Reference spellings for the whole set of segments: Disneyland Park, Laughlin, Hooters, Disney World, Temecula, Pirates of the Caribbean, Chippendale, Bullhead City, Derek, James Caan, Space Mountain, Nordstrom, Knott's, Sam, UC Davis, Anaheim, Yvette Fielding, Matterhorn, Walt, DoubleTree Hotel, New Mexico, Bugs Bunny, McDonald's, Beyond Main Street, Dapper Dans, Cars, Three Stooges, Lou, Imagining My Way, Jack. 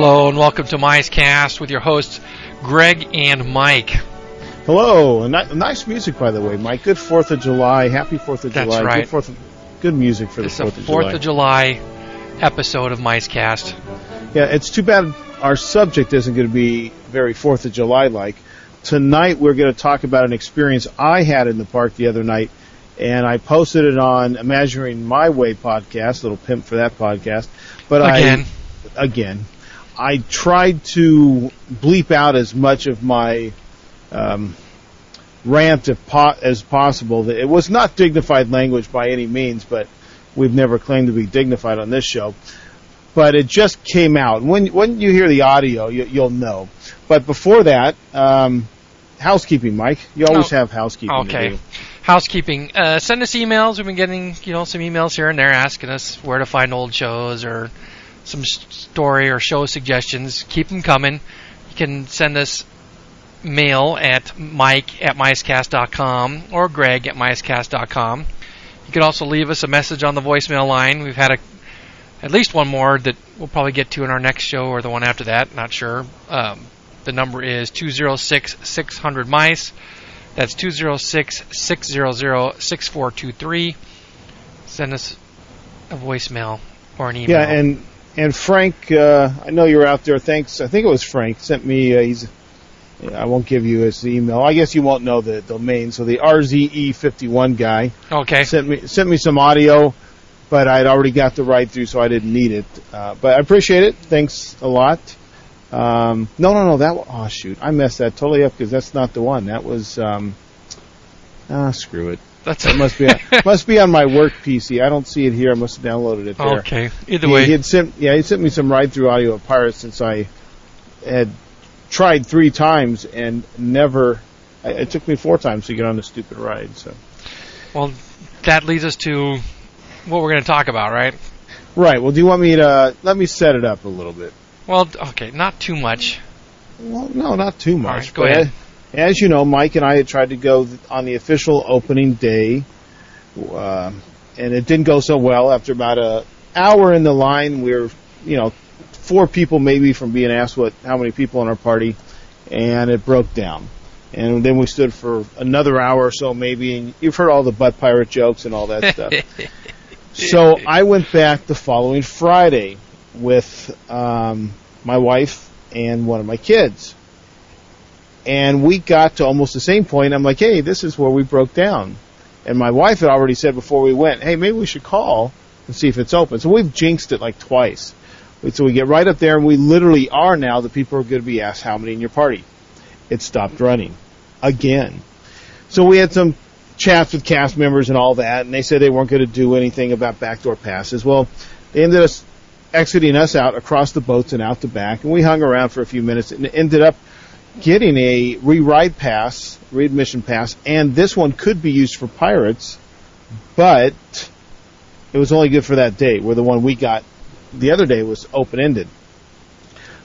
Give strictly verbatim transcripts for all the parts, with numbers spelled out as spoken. Hello and welcome to MiceCast with your hosts Greg and Mike. Hello, and nice music by the way, Mike. Good Fourth of July, happy Fourth of July. That's right. Good, fourth of, good music for the Fourth of July. It's a Fourth of July episode of MiceCast. Yeah, it's too bad our subject isn't going to be very Fourth of July like. Tonight we're going to talk about an experience I had in the park the other night, and I posted it on Imagining My Way podcast. Little pimp for that podcast, but again, I, again, I tried to bleep out as much of my um, rant if po- as possible. It was not dignified language by any means, but we've never claimed to be dignified on this show. But it just came out. When when you hear the audio, you, you'll know. But before that, um, housekeeping, Mike. You always oh, have housekeeping. Okay. To do. Housekeeping. Uh, send us emails. We've been getting you know some emails here and there asking us where to find old shows or some story or show suggestions. Keep them coming. You can send us mail at mike at micecast dot com or greg at micecast dot com. You can also leave us a message on the voicemail line. We've had a at least one more that we'll probably get to in our next show or the one after that. Not sure. Um, the number is two oh six, six hundred, mice. That's two oh six, six hundred, six four two three. Send us a voicemail or an email. Yeah, and and Frank, uh, I know you're out there. Thanks. I think it was Frank sent me. Uh, he's. I won't give you his email. I guess you won't know the domain. So the R Z E fifty-one guy. Okay. Sent me sent me some audio. But I'd already got the ride through, so I didn't need it. Uh, but I appreciate it. Thanks a lot. Um, no, no, no. That was, oh shoot, I messed that totally up because that's not the one. That was um, ah, screw it. That's that must be on, must be on my work P C. I don't see it here. I must have downloaded it there. Okay. Either he, way, he had sent yeah he sent me some ride through audio of Pirates since I had tried three times and never. It took me four times to get on the stupid ride. So. Well, that leads us to what we're going to talk about, right? Right. Well, do you want me to... Uh, let me set it up a little bit. Well, okay, not too much. Well, no, not too much. All right, go ahead. As, as you know, Mike and I had tried to go on the official opening day, uh, and it didn't go so well. After about an hour in the line, we were, you know, four people maybe from being asked what how many people in our party, and it broke down. And then we stood for another hour or so maybe, and you've heard all the butt pirate jokes and all that stuff. So I went back the following Friday with um, my wife and one of my kids. And we got to almost the same point. I'm like, hey, this is where we broke down. And my wife had already said before we went, hey, maybe we should call and see if it's open. So we've jinxed it like twice. So we get right up there, and we literally are now the people who are going to be asked how many in your party. It stopped running again. So we had some chats with cast members and all that, and they said they weren't going to do anything about backdoor passes. Well, they ended up exiting us out across the boats and out the back, and we hung around for a few minutes and ended up getting a re-ride pass, readmission pass, and this one could be used for pirates, but it was only good for that day, where the one we got the other day was open-ended.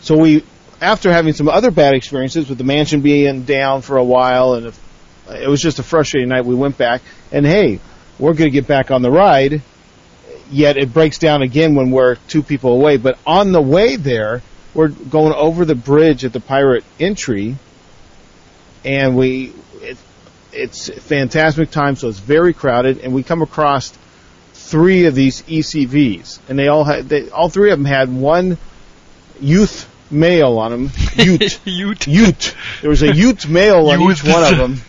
So we, after having some other bad experiences with the mansion being down for a while and a It was just a frustrating night. We went back, and hey, we're going to get back on the ride, yet it breaks down again when we're two people away. But on the way there, we're going over the bridge at the pirate entry, and we it, it's Fantasmic time, so it's very crowded, and we come across three of these E C Vs, and they all had, they, all three of them had one youth male on them. Ute. Ute. Ute. There was a Ute male on each one of them.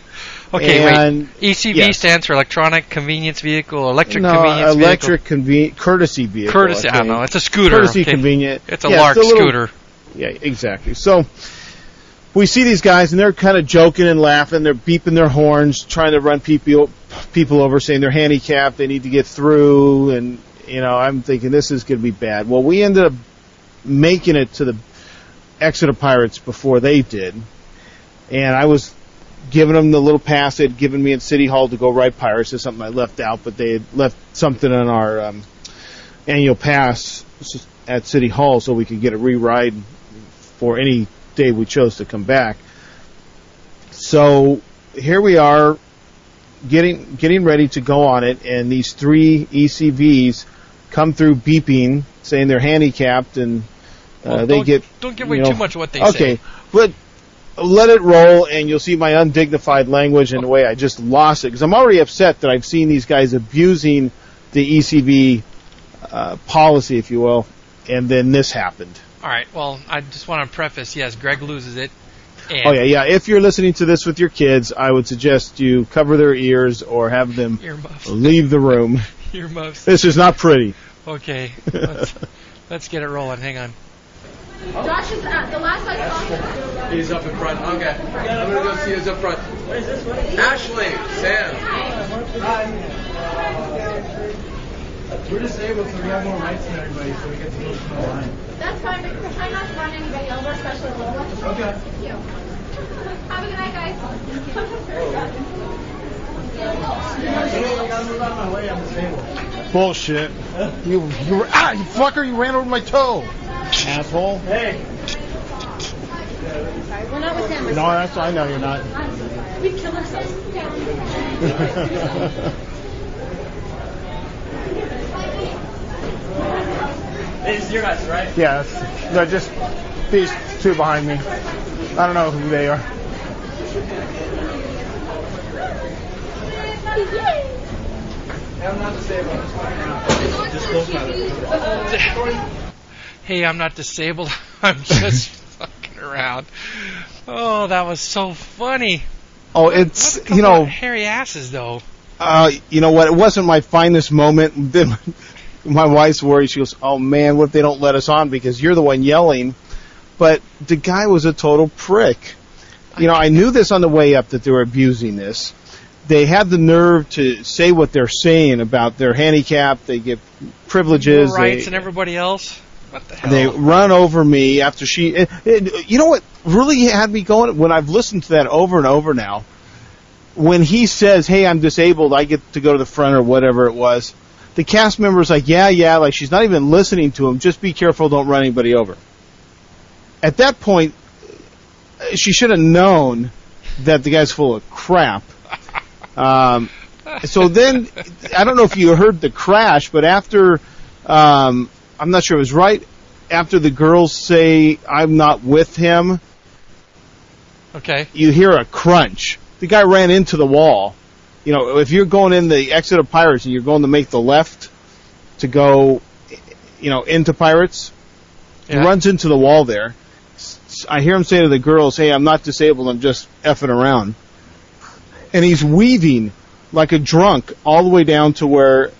Okay, and, wait. E C V yes. stands for Electronic Convenience Vehicle, Electric no, Convenience electric Vehicle. electric conve- courtesy vehicle. Courtesy, I, I don't know. It's a scooter. Courtesy okay. convenient. It's a yeah, lark it's a little, scooter. Yeah, exactly. So we see these guys, and they're kind of joking and laughing. They're beeping their horns, trying to run people people over, saying they're handicapped, they need to get through. And, you know, I'm thinking this is going to be bad. Well, we ended up making it to the exit of Pirates before they did. And I was giving them the little pass they'd given me in City Hall to go ride Pirates. Is something I left out, but they had left something on our um, annual pass at City Hall so we could get a re-ride for any day we chose to come back. So here we are getting getting ready to go on it, and these three E C Vs come through beeping, saying they're handicapped and Well, uh, they don't, get don't give away you know, too much of what they okay, say. Okay, but let it roll, and you'll see my undignified language in a way I just lost it, because I'm already upset that I've seen these guys abusing the E C V uh, policy, if you will, and then this happened. All right, well, I just want to preface, yes, Greg loses it. And oh, yeah, yeah. If you're listening to this with your kids, I would suggest you cover their ears or have them earmuffs. Leave the room. Earmuffs. This is not pretty. Okay, let's, let's get it rolling. Hang on. Josh is at the last I saw him. He's up in front. Okay. I'm going to go see who's up front. Where is this one? Ashley, Sam. Hi. Uh, we're disabled, so we have more rights than everybody, so we get to move from the line. That's fine, but we're trying not to run anybody over, especially little ones. Okay. Thank you. Have a good night, guys. I got to move out of my way. I'm disabled. Bullshit. You, you, were, ah, you fucker, you ran over my toe. Asshole. Hey. We're not with him. No, that's, I know you're not. We kill ourselves. These your guys, right? Yeah. They're just these two behind me. I don't know who they are. I'm not disabled. Just close my. Hey, I'm not disabled. I'm just fucking around. Oh, that was so funny. Oh, it's, you know, hairy asses, though. Uh, you know what? It wasn't my finest moment. Then my wife's worried. She goes, "Oh man, what if they don't let us on because you're the one yelling?" But the guy was a total prick. You know, I knew this on the way up that they were abusing this. They have the nerve to say what they're saying about their handicap. They get privileges, rights, they, and everybody else. What the hell? They run over me after she... It, it, you know what really had me going? When I've listened to that over and over now, when he says, "Hey, I'm disabled, I get to go to the front," or whatever it was, the cast member's like, yeah, yeah, like she's not even listening to him. Just be careful, don't run anybody over. At that point, she should have known that the guy's full of crap. Um, so then, I don't know if you heard the crash, but after... Um, I'm not sure it was right after the girls say, "I'm not with him." Okay. You hear a crunch. The guy ran into the wall. You know, if you're going in the exit of Pirates and you're going to make the left to go, you know, into Pirates, yeah. He runs into the wall there. I hear him say to the girls, "Hey, I'm not disabled. I'm just effing around." And he's weaving like a drunk all the way down to where,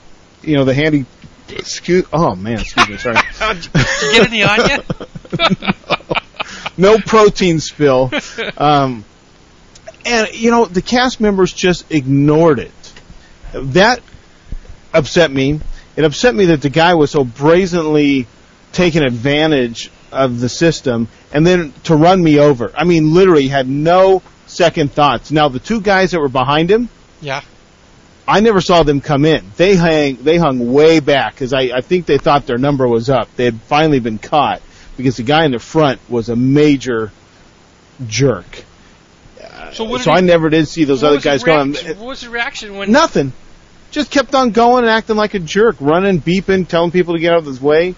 you know, the handy... Excuse, oh man, excuse me, sorry. Did you get any on you? No, no protein spill. Um, and, you know, the cast members just ignored it. That upset me. It upset me that the guy was so brazenly taking advantage of the system and then to run me over. I mean, literally had no second thoughts. Now, the two guys that were behind him. Yeah. I never saw them come in. They hang, they hung way back because I, I think they thought their number was up. They had finally been caught because the guy in the front was a major jerk. So, what so I he, never did see those other guys going. What was the reaction when? Nothing. Just kept on going and acting like a jerk, running, beeping, telling people to get out of his way.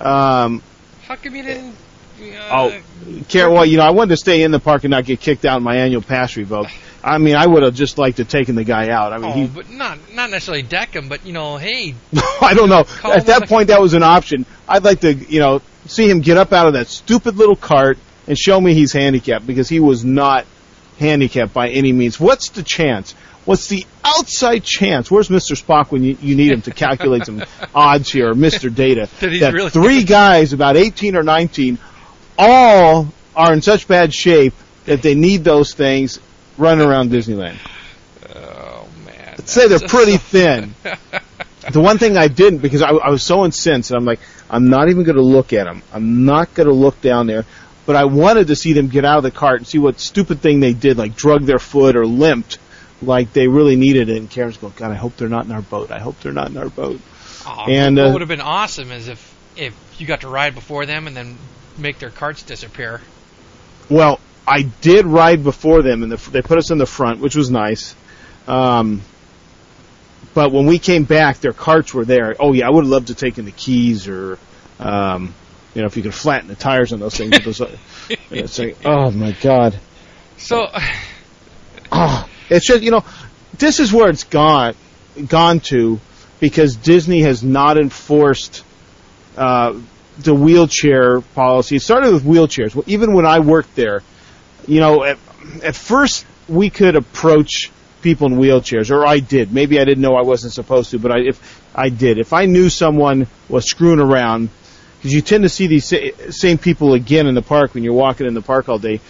Um, How come you didn't? Uh, oh, Karen, well, you know, I wanted to stay in the park and not get kicked out in my annual pass revoked. I mean, I would have just liked to have taken the guy out. I mean, oh, he, but not not necessarily deck him, but, you know, hey. I don't know. At that point, that was an option. I'd like to, you know, see him get up out of that stupid little cart and show me he's handicapped, because he was not handicapped by any means. What's the chance? What's the outside chance? Where's Mister Spock when you, you need him to calculate some odds here, or Mister Data? That, that really three guys, about eighteen or nineteen, all are in such bad shape that they need those things running around Disneyland. Oh, man. I'd say they're pretty thin. The one thing I didn't, because I, I was so incensed, and I'm like, I'm not even going to look at them. I'm not going to look down there. But I wanted to see them get out of the cart and see what stupid thing they did, like drug their foot or limped like they really needed it. And Karen's going, "God, I hope they're not in our boat. I hope they're not in our boat." Oh, and what uh, would have been awesome is if, if you got to ride before them and then make their carts disappear. Well, I did ride before them, and the, they put us in the front, which was nice. Um, but when we came back, their carts were there. Oh yeah, I would have loved to have taken the keys or um, you know, if you can flatten the tires on those things. Those, you know, it's like, oh, my God. So, oh, it's just, you know, this is where it's gone, gone to because Disney has not enforced uh, the wheelchair policy. It started with wheelchairs. Even when I worked there, you know, at, at first we could approach people in wheelchairs, or I did. Maybe I didn't know I wasn't supposed to, but I, if I did. If I knew someone was screwing around, because you tend to see these same people again in the park when you're walking in the park all day,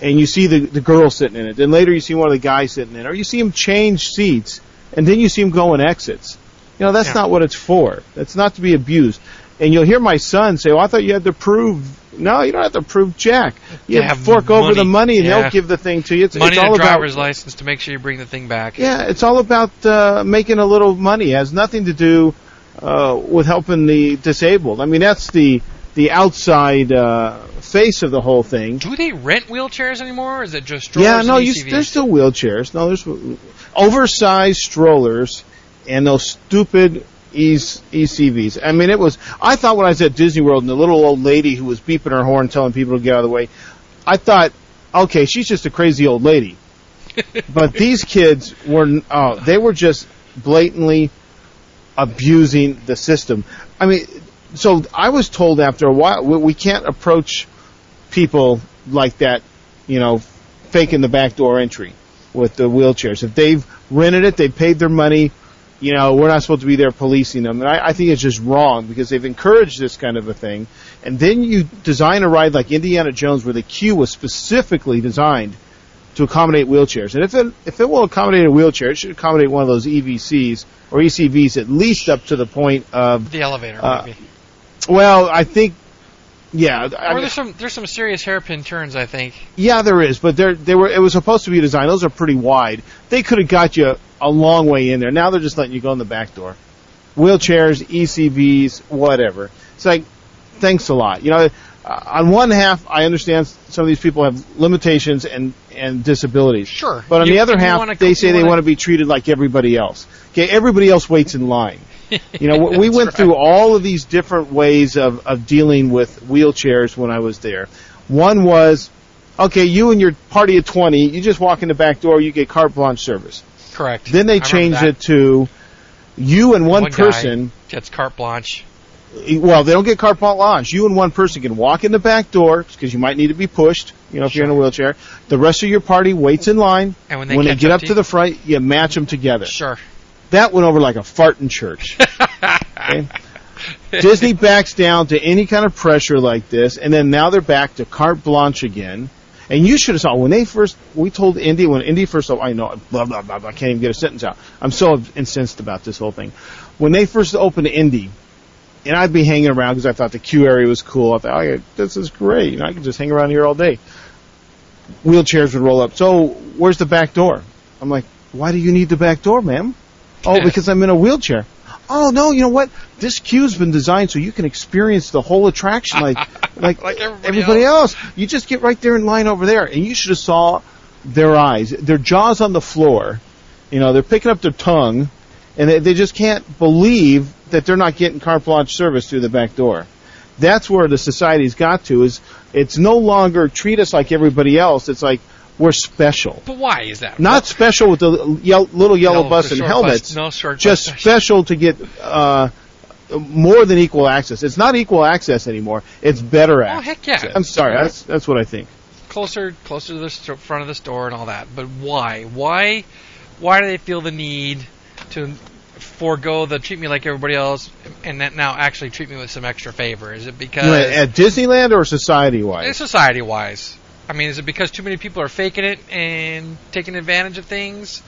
and you see the, the girl sitting in it. Then later you see one of the guys sitting in it, or you see them change seats, and then you see them go in exits. You know, that's yeah. not what it's for. That's not to be abused. And you'll hear my son say, well, I thought you had to prove. No, you don't have to prove jack. You yeah, have to fork money. over the money, and yeah. they'll give the thing to you. It's, money it's and all a driver's about, license to make sure you bring the thing back. Yeah, it's all about uh, making a little money. It has nothing to do uh, with helping the disabled. I mean, that's the the outside uh, face of the whole thing. Do they rent wheelchairs anymore, or is it just strollers? Yeah, no, and you, there's still wheelchairs. No, there's oversized strollers and those stupid E C Vs. I mean, it was. I thought when I was at Disney World and the little old lady who was beeping her horn telling people to get out of the way, I thought, okay, she's just a crazy old lady. But these kids were, oh, they were just blatantly abusing the system. I mean, so I was told after a while, we can't approach people like that, you know, faking the back door entry with the wheelchairs. If they've rented it, they've paid their money. You know, we're not supposed to be there policing them. And I, I think it's just wrong because they've encouraged this kind of a thing. And then you design a ride like Indiana Jones where the queue was specifically designed to accommodate wheelchairs. And if it, if it will accommodate a wheelchair, it should accommodate one of those E V Cs or E C Vs at least up to the point of... The elevator, uh, maybe. Well, I think... Yeah, or I mean, there's some there's some serious hairpin turns, I think. Yeah, there is, but there they were. It was supposed to be designed. Those are pretty wide. They could have got you a, a long way in there. Now they're just letting you go in the back door. Wheelchairs, E C Vs, whatever. It's like, thanks a lot. You know, uh, on one half, I understand some of these people have limitations and, and disabilities. Sure, but on you, the other half, go, they say wanna... they want to be treated like everybody else. Okay, everybody else waits in line. You know, we went right. through all of these different ways of, of dealing with wheelchairs when I was there. One was, okay, you and your party of twenty, you just walk in the back door, you get carte blanche service. Correct. Then they I changed it to you and one, one person. Gets carte blanche. Well, they don't get carte blanche. You and one person can walk in the back door because you might need to be pushed, you know, if sure. you're in a wheelchair. The rest of your party waits in line. And when they, when they get up to, to the front, you match them together. Sure. That went over like a fart in church. Okay? Disney backs down to any kind of pressure like this, and then now they're back to carte blanche again. And you should have saw when they first, we told Indy, when Indy first, oh, I know, blah, blah, blah, blah, I can't even get a sentence out. I'm so incensed about this whole thing. When they first opened Indy, and I'd be hanging around because I thought the queue area was cool. I thought, oh, this is great. You know, I can just hang around here all day. Wheelchairs would roll up. So where's the back door? I'm like, why do you need the back door, ma'am? Oh, because I'm in a wheelchair. Oh, no, you know what? This queue's been designed so you can experience the whole attraction like like, like everybody, everybody else. else. You just get right there in line over there. And you should have saw their eyes, their jaws on the floor. You know, they're picking up their tongue, and they, they just can't believe that they're not getting carte blanche service through the back door. That's where the society's got to. Is it's no longer treat us like everybody else. It's like, we're special. But why is that? Not special with the little yellow no, bus and helmets. Bus, no short just bus special to get uh, more than equal access. It's not equal access anymore. It's better access. Oh, heck yeah. I'm sorry. That's that's what I think. Closer closer to the st- front of the store and all that. But why? Why Why do they feel the need to forego the treat me like everybody else and that now actually treat me with some extra favor? Is it because... You know, at Disneyland or society-wise? Society-wise. I mean, is it because too many people are faking it and taking advantage of things?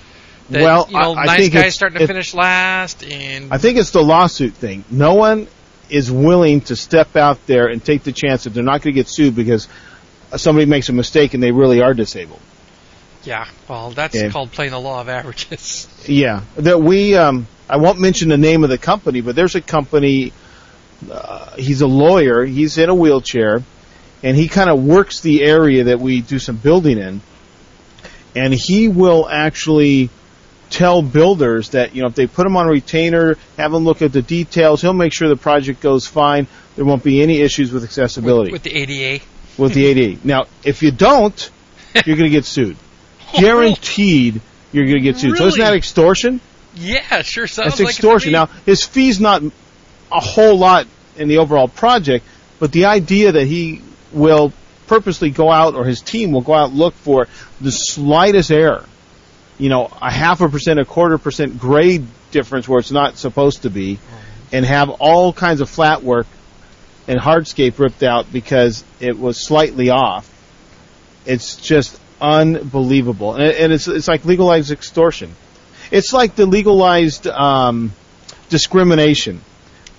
That, well, you know, I, I nice think guys starting to it, finish last. And I think it's the lawsuit thing. No one is willing to step out there and take the chance that they're not going to get sued because somebody makes a mistake and they really are disabled. Yeah, well, that's yeah. called playing the law of averages. Yeah, that we. Um, I won't mention the name of the company, but there's a company. Uh, he's a lawyer. He's in a wheelchair. And he kind of works the area that we do some building in. And he will actually tell builders that, you know, if they put him on a retainer, have him look at the details, he'll make sure the project goes fine. There won't be any issues with accessibility. With, with the A D A? With the A D A. Now, if you don't, you're going to get sued. Guaranteed you're going to get sued. Really? So isn't that extortion? Yeah, sure sounds like extortion. Now, his fee's not a whole lot in the overall project, but the idea that he will purposely go out, or his team will go out and look for the slightest error, you know, a half a percent, a quarter percent grade difference where it's not supposed to be, and have all kinds of flat work and hardscape ripped out because it was slightly off. It's just unbelievable. And, and it's it's like legalized extortion. It's like the legalized um, discrimination.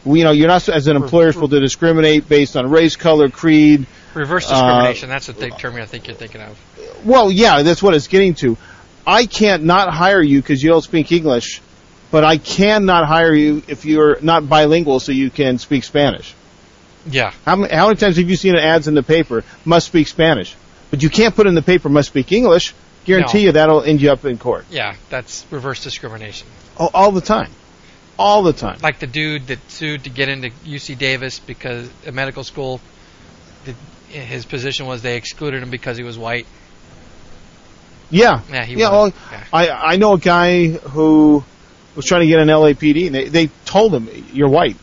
We, you know, you're not, as an employer, supposed to discriminate based on race, color, creed. Reverse discrimination, uh, that's what the term I think you're thinking of. Well, yeah, that's what it's getting to. I can't not hire you because you don't speak English, but I can not hire you if you're not bilingual so you can speak Spanish. Yeah. How many, how many times have you seen ads in the paper, must speak Spanish? But you can't put in the paper, must speak English. Guarantee no. you that'll end you up in court. Yeah, that's reverse discrimination. Oh, all the time. All the time. Like the dude that sued to get into U C Davis because a medical school, his position was they excluded him because he was white. Yeah. Yeah, he yeah, well, yeah. I, I know a guy who was trying to get an L A P D, and they, they told him, you're white.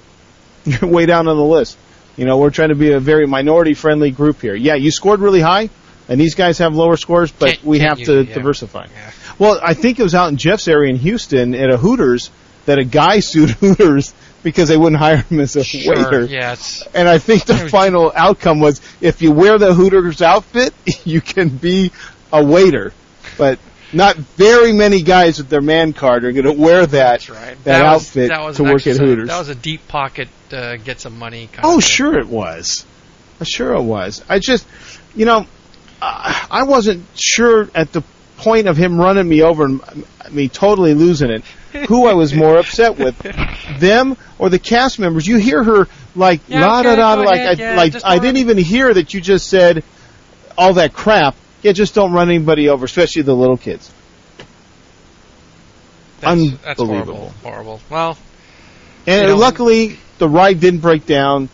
You're way down on the list. You know, we're trying to be a very minority-friendly group here. Yeah, you scored really high, and these guys have lower scores, but can't, we can't have you, to yeah. diversify. Yeah. Well, I think it was out in Jeff's area in Houston at a Hooters that a guy sued Hooters because they wouldn't hire him as a sure, waiter. Yes. And I think the final outcome was if you wear the Hooters outfit, you can be a waiter. But not very many guys with their man card are going to wear that right. that, that was, outfit that to work exercise. At Hooters. That was a deep pocket, uh, get some money kind oh, of thing. Oh, sure it was. Sure it was. I just, you know, uh, I wasn't sure at the point of him running me over and me totally losing it, who I was more upset with, them or the cast members. You hear her like, yeah, la-da-da, okay, like, ahead, I, yeah, like I didn't even hear that you just said all that crap. Yeah, just don't run anybody over, especially the little kids. That's, Unbelievable. That's horrible. Horrible. Well, and you know, luckily, the ride didn't break down.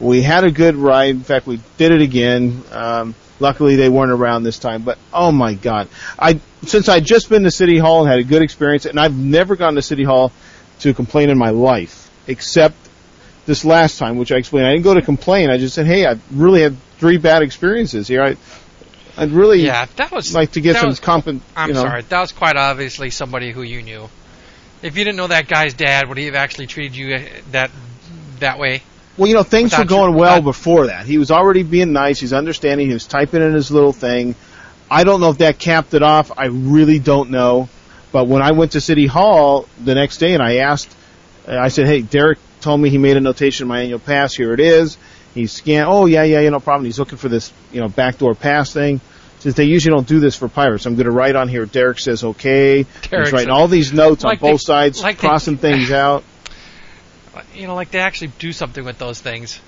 We had a good ride. In fact, we did it again. Um, luckily, they weren't around this time. But, oh, my God. I Since I'd just been to City Hall and had a good experience, and I've never gone to City Hall to complain in my life, except this last time, which I explained. I didn't go to complain. I just said, hey, I really had three bad experiences here. I I'd really yeah, that was, like to get that some compensation. I'm you know. sorry. That was quite obviously somebody who you knew. If you didn't know that guy's dad, would he have actually treated you that that way? Well, you know, things were going your, well without, before that. He was already being nice. He's understanding. He was typing in his little thing. I don't know if that capped it off. I really don't know. But when I went to City Hall the next day and I asked, I said, hey, Derek told me he made a notation in my annual pass. Here it is. He scanned, oh, yeah, yeah, yeah, no problem. He's looking for this, you know, backdoor pass thing. Since they usually don't do this for pirates, I'm going to write on here, Derek says okay. Derek He's writing all these notes like on they, both sides, like crossing they, things out. You know, like they actually do something with those things.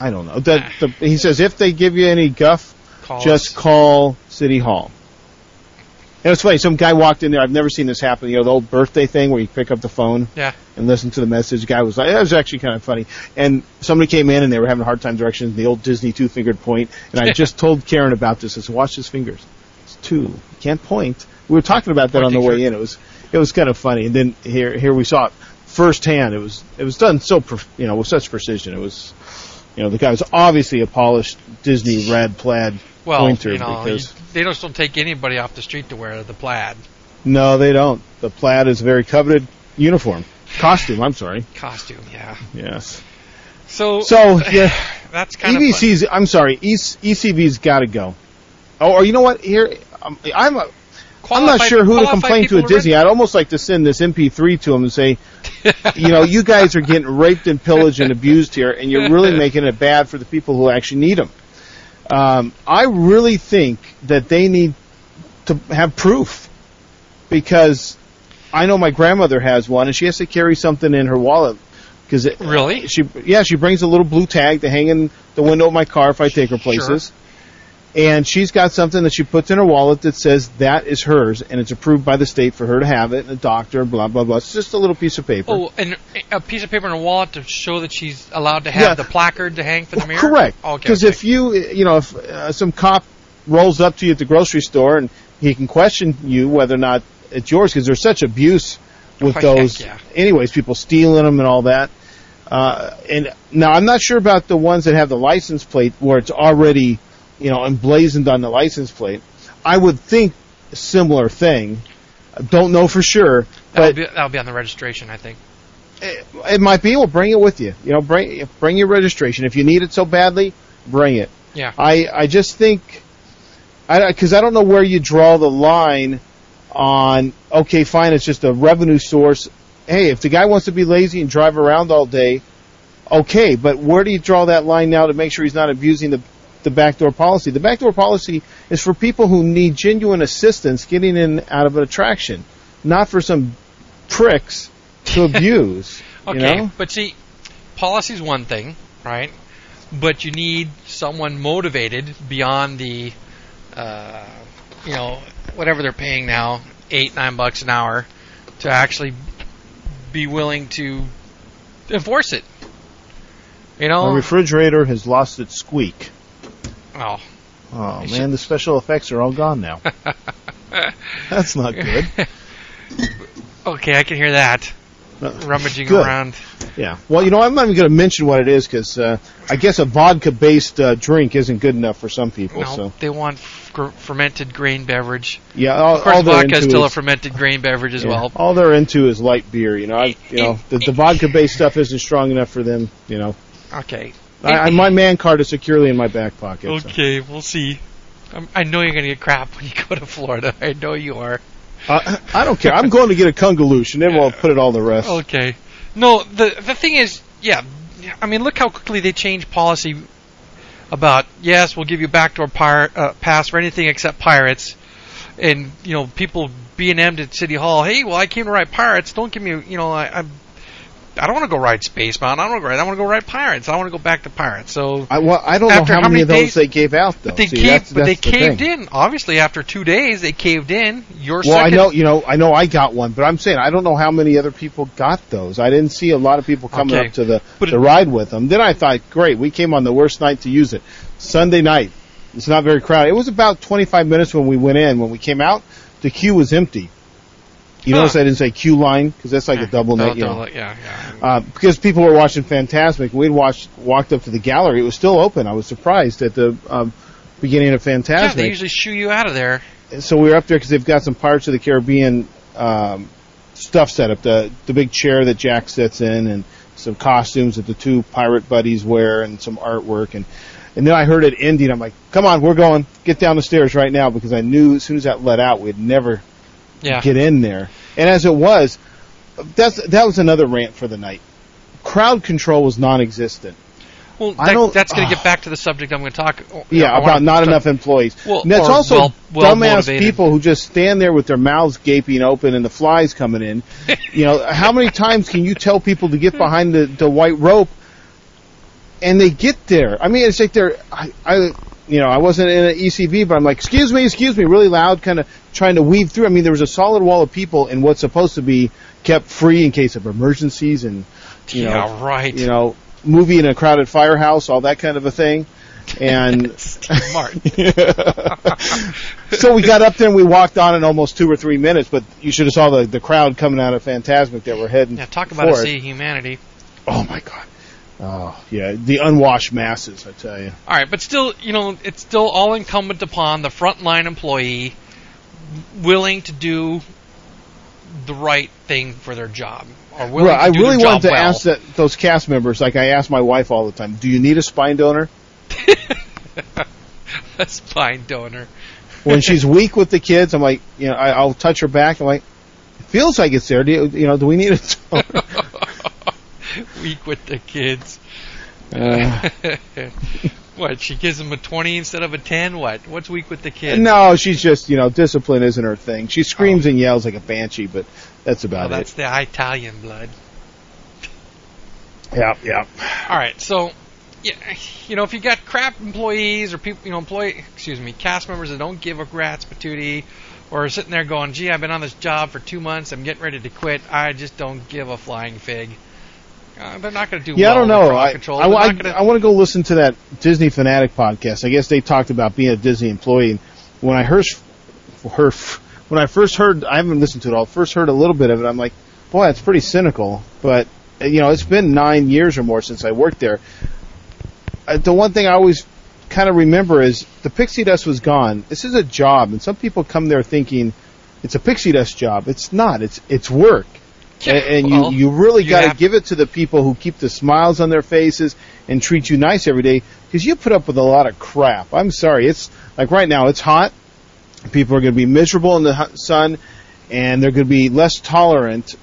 I don't know. The, the, he says if they give you any guff, call just us. Call City Hall. And it's funny, some guy walked in there. I've never seen this happen. You know, the old birthday thing where you pick up the phone yeah. and listen to the message. The guy was like, that was actually kind of funny. And somebody came in, and they were having a hard time directions, the old Disney two-fingered point. And I just told Karen about this. I said, watch his fingers. It's two. You can't point. We were talking about that Pointing on the way shirt. in. It was it was kind of funny. And then here here we saw it firsthand. It was it was done so, you know, with such precision. It was, you know, the guy was obviously a polished Disney red plaid. Well, you know, you, they just don't take anybody off the street to wear the plaid. No, they don't. The plaid is a very coveted uniform. Costume, I'm sorry. Costume, yeah. Yes. So, so yeah, that's kind E V Cs, of... I'm sorry, E C Vs got to go. Oh, or you know what? Here, um, I'm a, I'm not sure who to complain to at Disney. Already? I'd almost like to send this M P three to them and say, you know, you guys are getting raped and pillaged and abused here, and you're really making it bad for the people who actually need them. Um, I really think that they need to have proof, because I know my grandmother has one, and she has to carry something in her wallet. Cause it, really? She yeah, she brings a little blue tag to hang in the window of my car if I take her places. Sure. And she's got something that she puts in her wallet that says that is hers, and it's approved by the state for her to have it, and a doctor, blah, blah, blah. It's just a little piece of paper. Oh, and a piece of paper in her wallet to show that she's allowed to have yeah. the placard to hang for the mirror? Correct. Because oh, okay, okay. if you, you know, if uh, some cop rolls up to you at the grocery store, and he can question you whether or not it's yours, because there's such abuse with oh, those. Yeah. Anyways, people stealing them and all that. Uh, and now, I'm not sure about the ones that have the license plate where it's already... you know, emblazoned on the license plate. I would think a similar thing. Don't know for sure, but that'll be, that'll be on the registration, I think. It, it might be. Well, bring it with you. You know, bring bring your registration if you need it so badly. Bring it. Yeah. I, I just think, I because I don't know where you draw the line on. Okay, fine. It's just a revenue source. Hey, if the guy wants to be lazy and drive around all day, okay. But where do you draw that line now to make sure he's not abusing the the backdoor policy? The backdoor policy is for people who need genuine assistance getting in and out of an attraction, not for some pricks to abuse. Okay, you know? But see, policy's one thing, right? But you need someone motivated beyond the, uh, you know, whatever they're paying now, eight, nine bucks an hour, to actually be willing to enforce it. You know, my refrigerator has lost its squeak. Oh, oh man, should... the special effects are all gone now. That's not good. Okay, I can hear that. Uh, Rummaging good. around. Yeah. Well, you know, I'm not even going to mention what it is because uh, I guess a vodka-based uh, drink isn't good enough for some people. No, so. They want f- fermented grain beverage. Yeah, all, of course, all vodka is still is, a fermented grain beverage as yeah, well. All they're into is light beer. You know, I, you know, the, the vodka-based stuff isn't strong enough for them. You know. Okay. I, I, my man card is securely in my back pocket. Okay, so. We'll see. I'm, I know you're going to get crap when you go to Florida. I know you are. Uh, I don't care. I'm going to get a Kungaloosh, and then we'll put it all the rest. Okay. No, the the thing is, yeah, I mean, look how quickly they change policy about, yes, we'll give you backdoor pir- uh, pass for anything except pirates. And, you know, people B and M'd at City Hall, hey, well, I came to ride pirates. Don't give me, you know, I, I'm... I don't want to go ride Space Mountain. I don't want to go ride. I want to go ride Pirates. I want to go back to Pirates. So I, well, I don't know how, how many, many of those days, they gave out, though. But they, See, caved, that's, but that's they the caved thing. in. Obviously, after two days, they caved in. Your well, second. I know. You know, I know. I got one, but I'm saying I don't know how many other people got those. I didn't see a lot of people coming okay. up to the but to it, ride with them. Then I thought, great, we came on the worst night to use it. Sunday night. It's not very crowded. It was about twenty-five minutes when we went in. When we came out, the queue was empty. You huh. notice I didn't say queue line because that's like yeah, a double net, you know. Yeah, yeah. Uh, because people were watching Fantasmic. We'd watched, walked up to the gallery. It was still open. I was surprised at the um, beginning of Fantasmic. Yeah, they usually shoo you out of there. And so we were up there because they've got some Pirates of the Caribbean um, stuff set up. The the big chair that Jack sits in and some costumes that the two pirate buddies wear and some artwork. And, and then I heard it ending. I'm like, come on, we're going. Get down the stairs right now because I knew as soon as that let out, we'd never... Yeah. Get in there. And as it was, that's that was another rant for the night. Crowd control was non-existent. Well, that, I don't, that's going to uh, get back to the subject I'm going to talk about. Yeah, know, about not enough employees. Well, and that's also well, well dumbass motivated. People who just stand there with their mouths gaping open and the flies coming in. You know, how many times can you tell people to get behind the, the white rope and they get there? I mean, it's like they're... I, I, You know, I wasn't in an E C V, but I'm like, excuse me, excuse me, really loud, kind of trying to weave through. I mean, there was a solid wall of people in what's supposed to be kept free in case of emergencies and, you yeah, know, right. you know, movie in a crowded firehouse, all that kind of a thing. And smart. So we got up there and we walked on in almost two or three minutes, but you should have saw the, the crowd coming out of Fantasmic that were heading. Yeah, talk about a sea of humanity. Oh, my God. Oh, yeah, the unwashed masses, I tell you. All right, but still, you know, it's still all incumbent upon the frontline employee willing to do the right thing for their job. Or willing right, to do I really their wanted job to well. ask that, those cast members, like I ask my wife all the time, do you need a spine donor? A spine donor. When she's weak with the kids, I'm like, you know, I, I'll touch her back. I'm like, it feels like it's there. Do you, you know, do we need a donor? Weak with the kids. Uh, what, she gives them a twenty instead of a ten? What? What's weak with the kids? No, she's just, you know, discipline isn't her thing. She screams oh. and yells like a banshee, but that's about well, it. That's the Italian blood. Yeah, yeah. All right, so yeah, you know, if you got crap employees or people, you know, employee, excuse me, cast members that don't give a rat's patootie, or are sitting there going, "Gee, I've been on this job for two months. I'm getting ready to quit. I just don't give a flying fig." Uh, they're not going to do yeah, well. Yeah, I don't know. I, control. I, I, gonna... I want to go listen to that Disney Fanatic podcast. I guess they talked about being a Disney employee. And when I heard, heard, when I first heard, I haven't listened to it all. First heard a little bit of it. I'm like, boy, that's pretty cynical. But you know, it's been nine years or more since I worked there. I, the one thing I always kind of remember is the pixie dust was gone. This is a job, and some people come there thinking it's a pixie dust job. It's not. It's it's work. Yeah, and and well, you, you really got to give it to the people who keep the smiles on their faces and treat you nice every day, because you put up with a lot of crap. I'm sorry. It's like right now, it's hot. People are going to be miserable in the sun, and they're going to be less tolerant,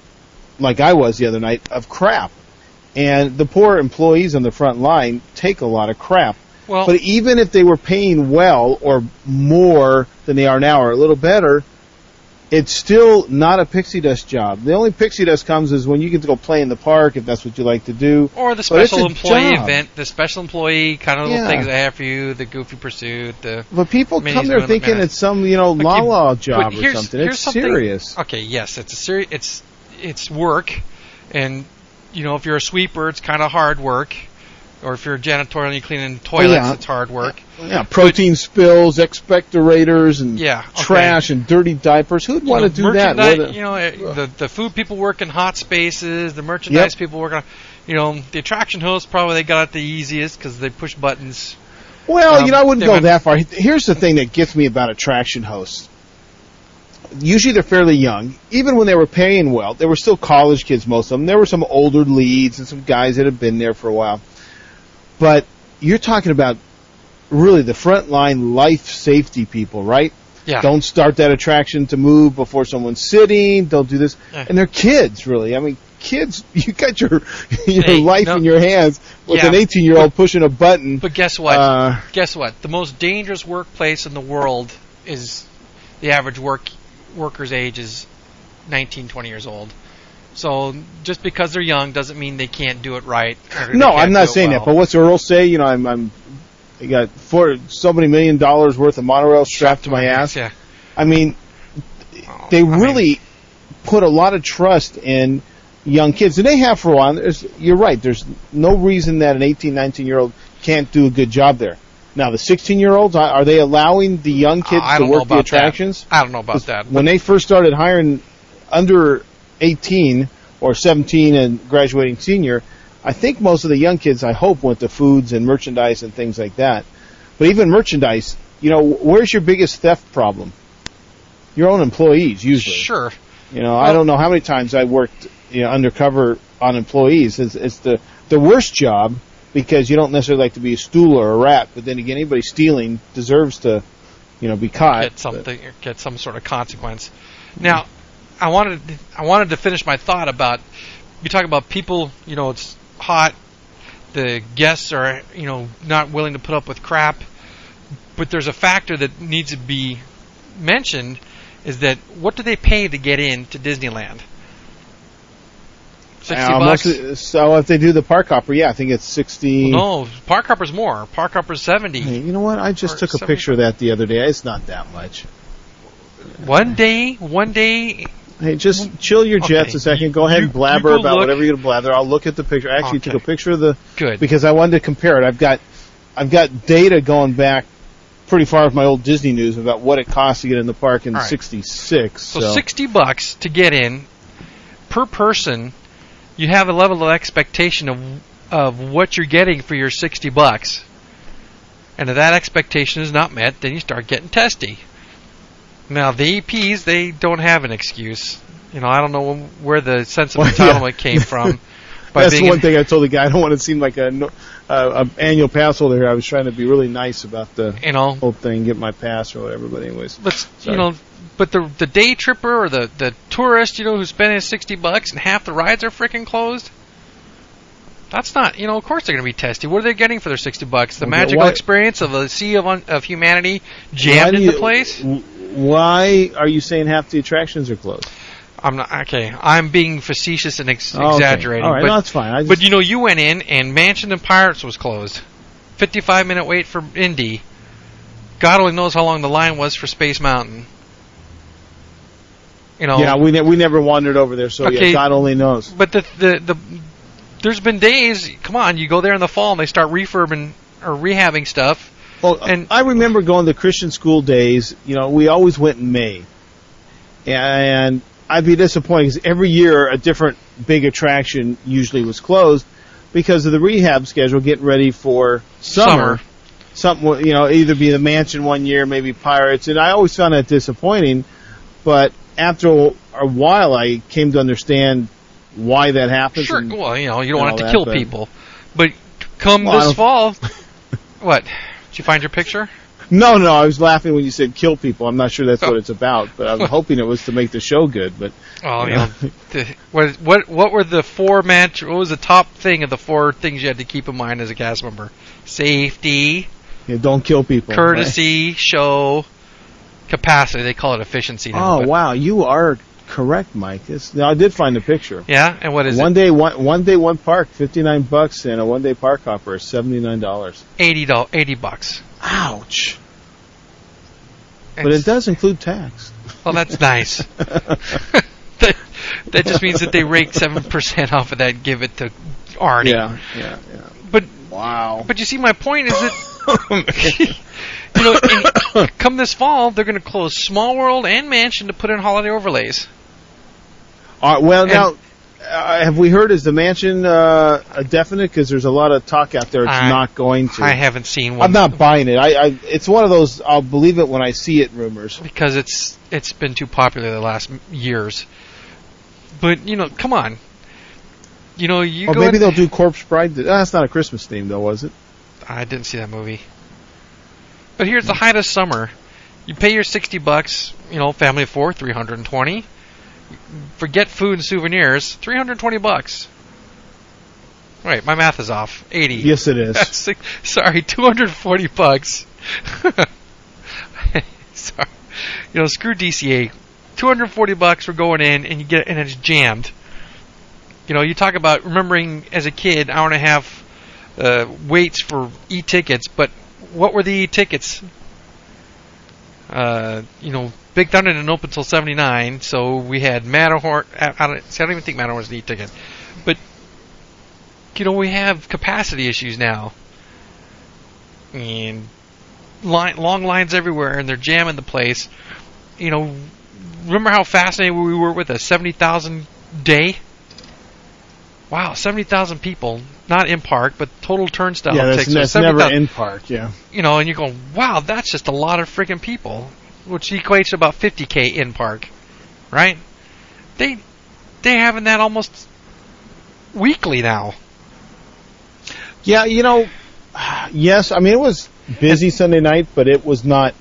like I was the other night, of crap. And the poor employees on the front line take a lot of crap. Well, but even if they were paying well or more than they are now or a little better, it's still not a pixie dust job. The only pixie dust comes is when you get to go play in the park, if that's what you like to do. Or the special employee job. event, the special employee kind of little yeah. things they have for you, the goofy pursuit. The but people come there thinking it's some, you know, la la job or something. It's something, serious. Okay, yes, it's a seri- It's it's work, and you know, if you're a sweeper, it's kind of hard work. Or if you're janitorial, you're cleaning toilets, yeah. it's hard work. Yeah, protein but, spills, expectorators, and yeah, okay. trash and dirty diapers. Who'd want to do that? A, you know, uh, the the food people work in hot spaces. The merchandise yep. people work on. You know, the attraction hosts probably they got it the easiest because they push buttons. Well, um, you know, I wouldn't go went, that far. Here's the thing that gets me about attraction hosts. Usually they're fairly young. Even when they were paying well, they were still college kids, most of them. There were some older leads and some guys that had been there for a while. But you're talking about really the frontline life safety people, right? Yeah. Don't start that attraction to move before someone's sitting. Don't do this. Yeah. And they're kids, really. I mean, kids, you got your your hey, life no, in your hands with yeah. an eighteen-year-old pushing a button. But guess what? Uh, guess what? The most dangerous workplace in the world is the average work worker's age is nineteen, twenty years old. So just because they're young doesn't mean they can't do it right. No, I'm not saying well. that. But what's Earl say? You know, I'm, I'm I got four, so many million dollars worth of monorail strapped to my ass. Yeah. I mean, oh, they really I mean, put a lot of trust in young kids, and they have for a while. There's, you're right. There's no reason that an eighteen, nineteen year old can't do a good job there. Now, the sixteen-year-olds, are they allowing the young kids uh, to work the attractions? That. I don't know about that. When they first started hiring under eighteen or seventeen and graduating senior, I think most of the young kids, I hope, went to foods and merchandise and things like that. But even merchandise, you know, where's your biggest theft problem? Your own employees, usually. Sure. You know, well, I don't know how many times I worked, you know, undercover on employees. It's, it's the, the worst job because you don't necessarily like to be a stool or a rat, but then again, anybody stealing deserves to, you know, be caught. Get something, or get some sort of consequence. Now, I wanted I wanted to finish my thought about, you talk about people, you know, it's hot, the guests are, you know, not willing to put up with crap, but there's a factor that needs to be mentioned is that what do they pay to get in to Disneyland? sixty uh, bucks? Mostly, so if they do the park hopper, yeah, I think it's sixty. Well, no, park hopper's more. Park hopper's seventy. Hey, you know what? I just took a seventy picture of that the other day. It's not that much. One day, one day... Hey, just chill your jets okay. a second. Go ahead you, and blabber about look. whatever you're going to blather. I'll look at the picture. I actually okay. took a picture of the... Good. Because I wanted to compare it. I've got I've got data going back pretty far with my old Disney news about what it costs to get in the park in right. sixty-six. So, so sixty bucks to get in. Per person, you have a level of expectation of of what you're getting for your sixty bucks. And if that expectation is not met, then you start getting testy. Now, the E Ps, they don't have an excuse. You know, I don't know where the sense of well, entitlement yeah. came from. By That's being one thing I told the guy. I don't want to seem like an uh, annual pass holder here. I was trying to be really nice about the you know, whole thing, get my pass or whatever. But anyways, let's, you know, but the the day tripper or the, the tourist, you know, who's spending sixty bucks and half the rides are freaking closed, that's not, you know, of course they're going to be testy. What are they getting for their sixty bucks? The okay, magical why, experience of a sea of, un, of humanity jammed into place? W- Why are you saying half the attractions are closed? I'm not okay. I'm being facetious and ex- oh, okay. exaggerating. All right, but, no, that's fine. I just, but you know, you went in and Mansion and Pirates was closed. fifty-five minute wait for Indy. God only knows how long the line was for Space Mountain. You know. Yeah, we ne- we never wandered over there, so okay, yeah, God only knows. But the, the the there's been days. Come on, you go there in the fall and they start refurbing or rehabbing stuff. Well, and I remember going to Christian school days. You know, we always went in May, and I'd be disappointed because every year a different big attraction usually was closed because of the rehab schedule, getting ready for summer. summer. Something, you know, either be the Mansion one year, maybe Pirates, and I always found that disappointing. But after a while, I came to understand why that happens. Sure, and, well, you know, you don't want to have to that, kill but, people, but come well, this fall, what? Did you find your picture? No, no, I was laughing when you said kill people. I'm not sure that's oh. what it's about, but I was hoping it was to make the show good. But oh, you know. You know, what, what, what were the four match? What was the top thing of the four things you had to keep in mind as a cast member? Safety. Yeah, don't kill people. Courtesy, right? Show, capacity. They call it efficiency now. Oh, wow, you are correct, Mike. It's, now, I did find the picture. Yeah, and what is one it? Day, one, one day, one park, fifty-nine bucks, and a one-day park hopper is seventy-nine dollars. eighty dollars, eighty bucks. Ouch. It's, but it does include tax. Well, that's nice. that, that just means that they rake seven percent off of that and give it to Arnie. Yeah, yeah, yeah. But, wow. But you see, my point is that... You know, in, come this fall, they're going to close Small World and Mansion to put in holiday overlays. All right, well, and now, uh, have we heard, is the Mansion uh, a definite? Because there's a lot of talk out there it's I, not going to. I haven't seen one. I'm not buying it. I, I, it's one of those, I'll believe it when I see it rumors. Because it's it's been too popular the last years. But, you know, come on. You know, you oh, go... Maybe they'll do Corpse Bride. Oh, that's not a Christmas theme, though, was it? I didn't see that movie. But here's the height of summer. You pay your sixty bucks, you know, family of four, three hundred twenty. Forget food and souvenirs, three hundred twenty bucks. Right, my math is off. eighty. Yes, it is. Six, sorry, two hundred forty bucks. Sorry. You know, screw D C A. two hundred forty bucks for going in and you get and it's jammed. You know, you talk about remembering as a kid, hour and a half uh, waits for e-tickets, but what were the tickets? Uh, you know, Big Thunder didn't open until seventy-nine, so we had Matterhorn. I, I, don't, see, I don't even think Matterhorn was an e-ticket. But, you know, we have capacity issues now. And line, long lines everywhere, and they're jamming the place. You know, remember how fascinated we were with a seventy thousand day? Wow, seventy thousand people, not in park, but total turnstile. Yeah, that's, that's never in park, yeah. You know, and you're going, wow, that's just a lot of freaking people, which equates to about fifty thousand in park, right? They, they're having that almost weekly now. Yeah, you know, yes, I mean, it was busy Sunday night, but it was not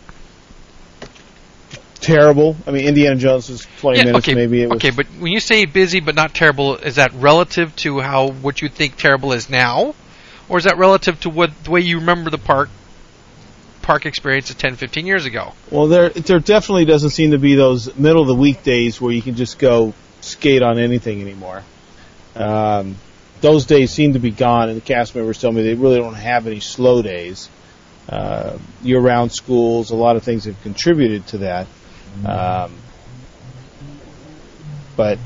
terrible. I mean, Indiana Jones was twenty yeah, minutes, okay, maybe. It was okay, but when you say busy but not terrible, is that relative to how what you think terrible is now? Or is that relative to what the way you remember the park park experience of ten, fifteen years ago? Well, there there definitely doesn't seem to be those middle of the week days where you can just go skate on anything anymore. Um, those days seem to be gone, and the cast members tell me they really don't have any slow days. Uh, year-round schools, a lot of things have contributed to that. Um, but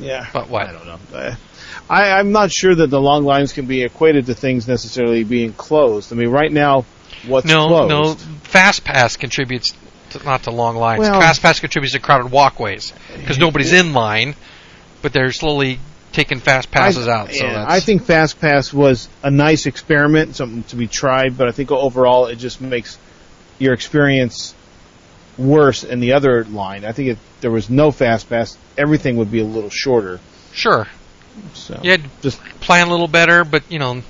yeah, but what? I don't know. I, I'm not sure that the long lines can be equated to things necessarily being closed. I mean, right now, what's no, closed? No, no. Fast Pass contributes to, not to long lines. Well, Fast Pass contributes to crowded walkways because nobody's in line, but they're slowly taking Fast Passes I, out. So yeah, that's I think Fast Pass was a nice experiment, something to be tried, but I think overall it just makes your experience worse in the other line. I think if there was no Fast Pass, everything would be a little shorter. Sure. So you had to just plan a little better, but, you know,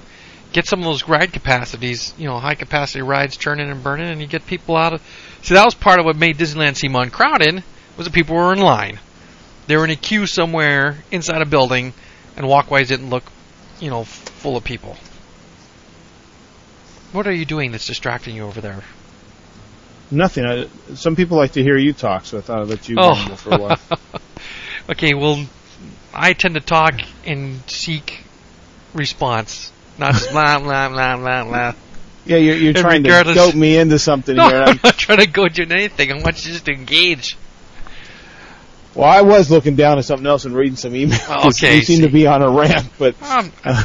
get some of those ride capacities, you know, high-capacity rides churning and burning, and you get people out of... See, that was part of what made Disneyland seem uncrowded, was that people were in line. They were in a queue somewhere inside a building, and walkways didn't look, you know, full of people. What are you doing that's distracting you over there? Nothing. I, some people like to hear you talk, so I thought I'd let you oh. ramble for a while. Okay, well, I tend to talk and seek response Not just blah, blah, blah, blah, blah. Yeah, you're, you're trying regardless, to dope me into something no, here. I'm, I'm not trying to goad you into anything. I want you just to engage. Well, I was looking down at something else and reading some emails. Oh, okay, you seem see. to be on a ramp, but... Um, uh,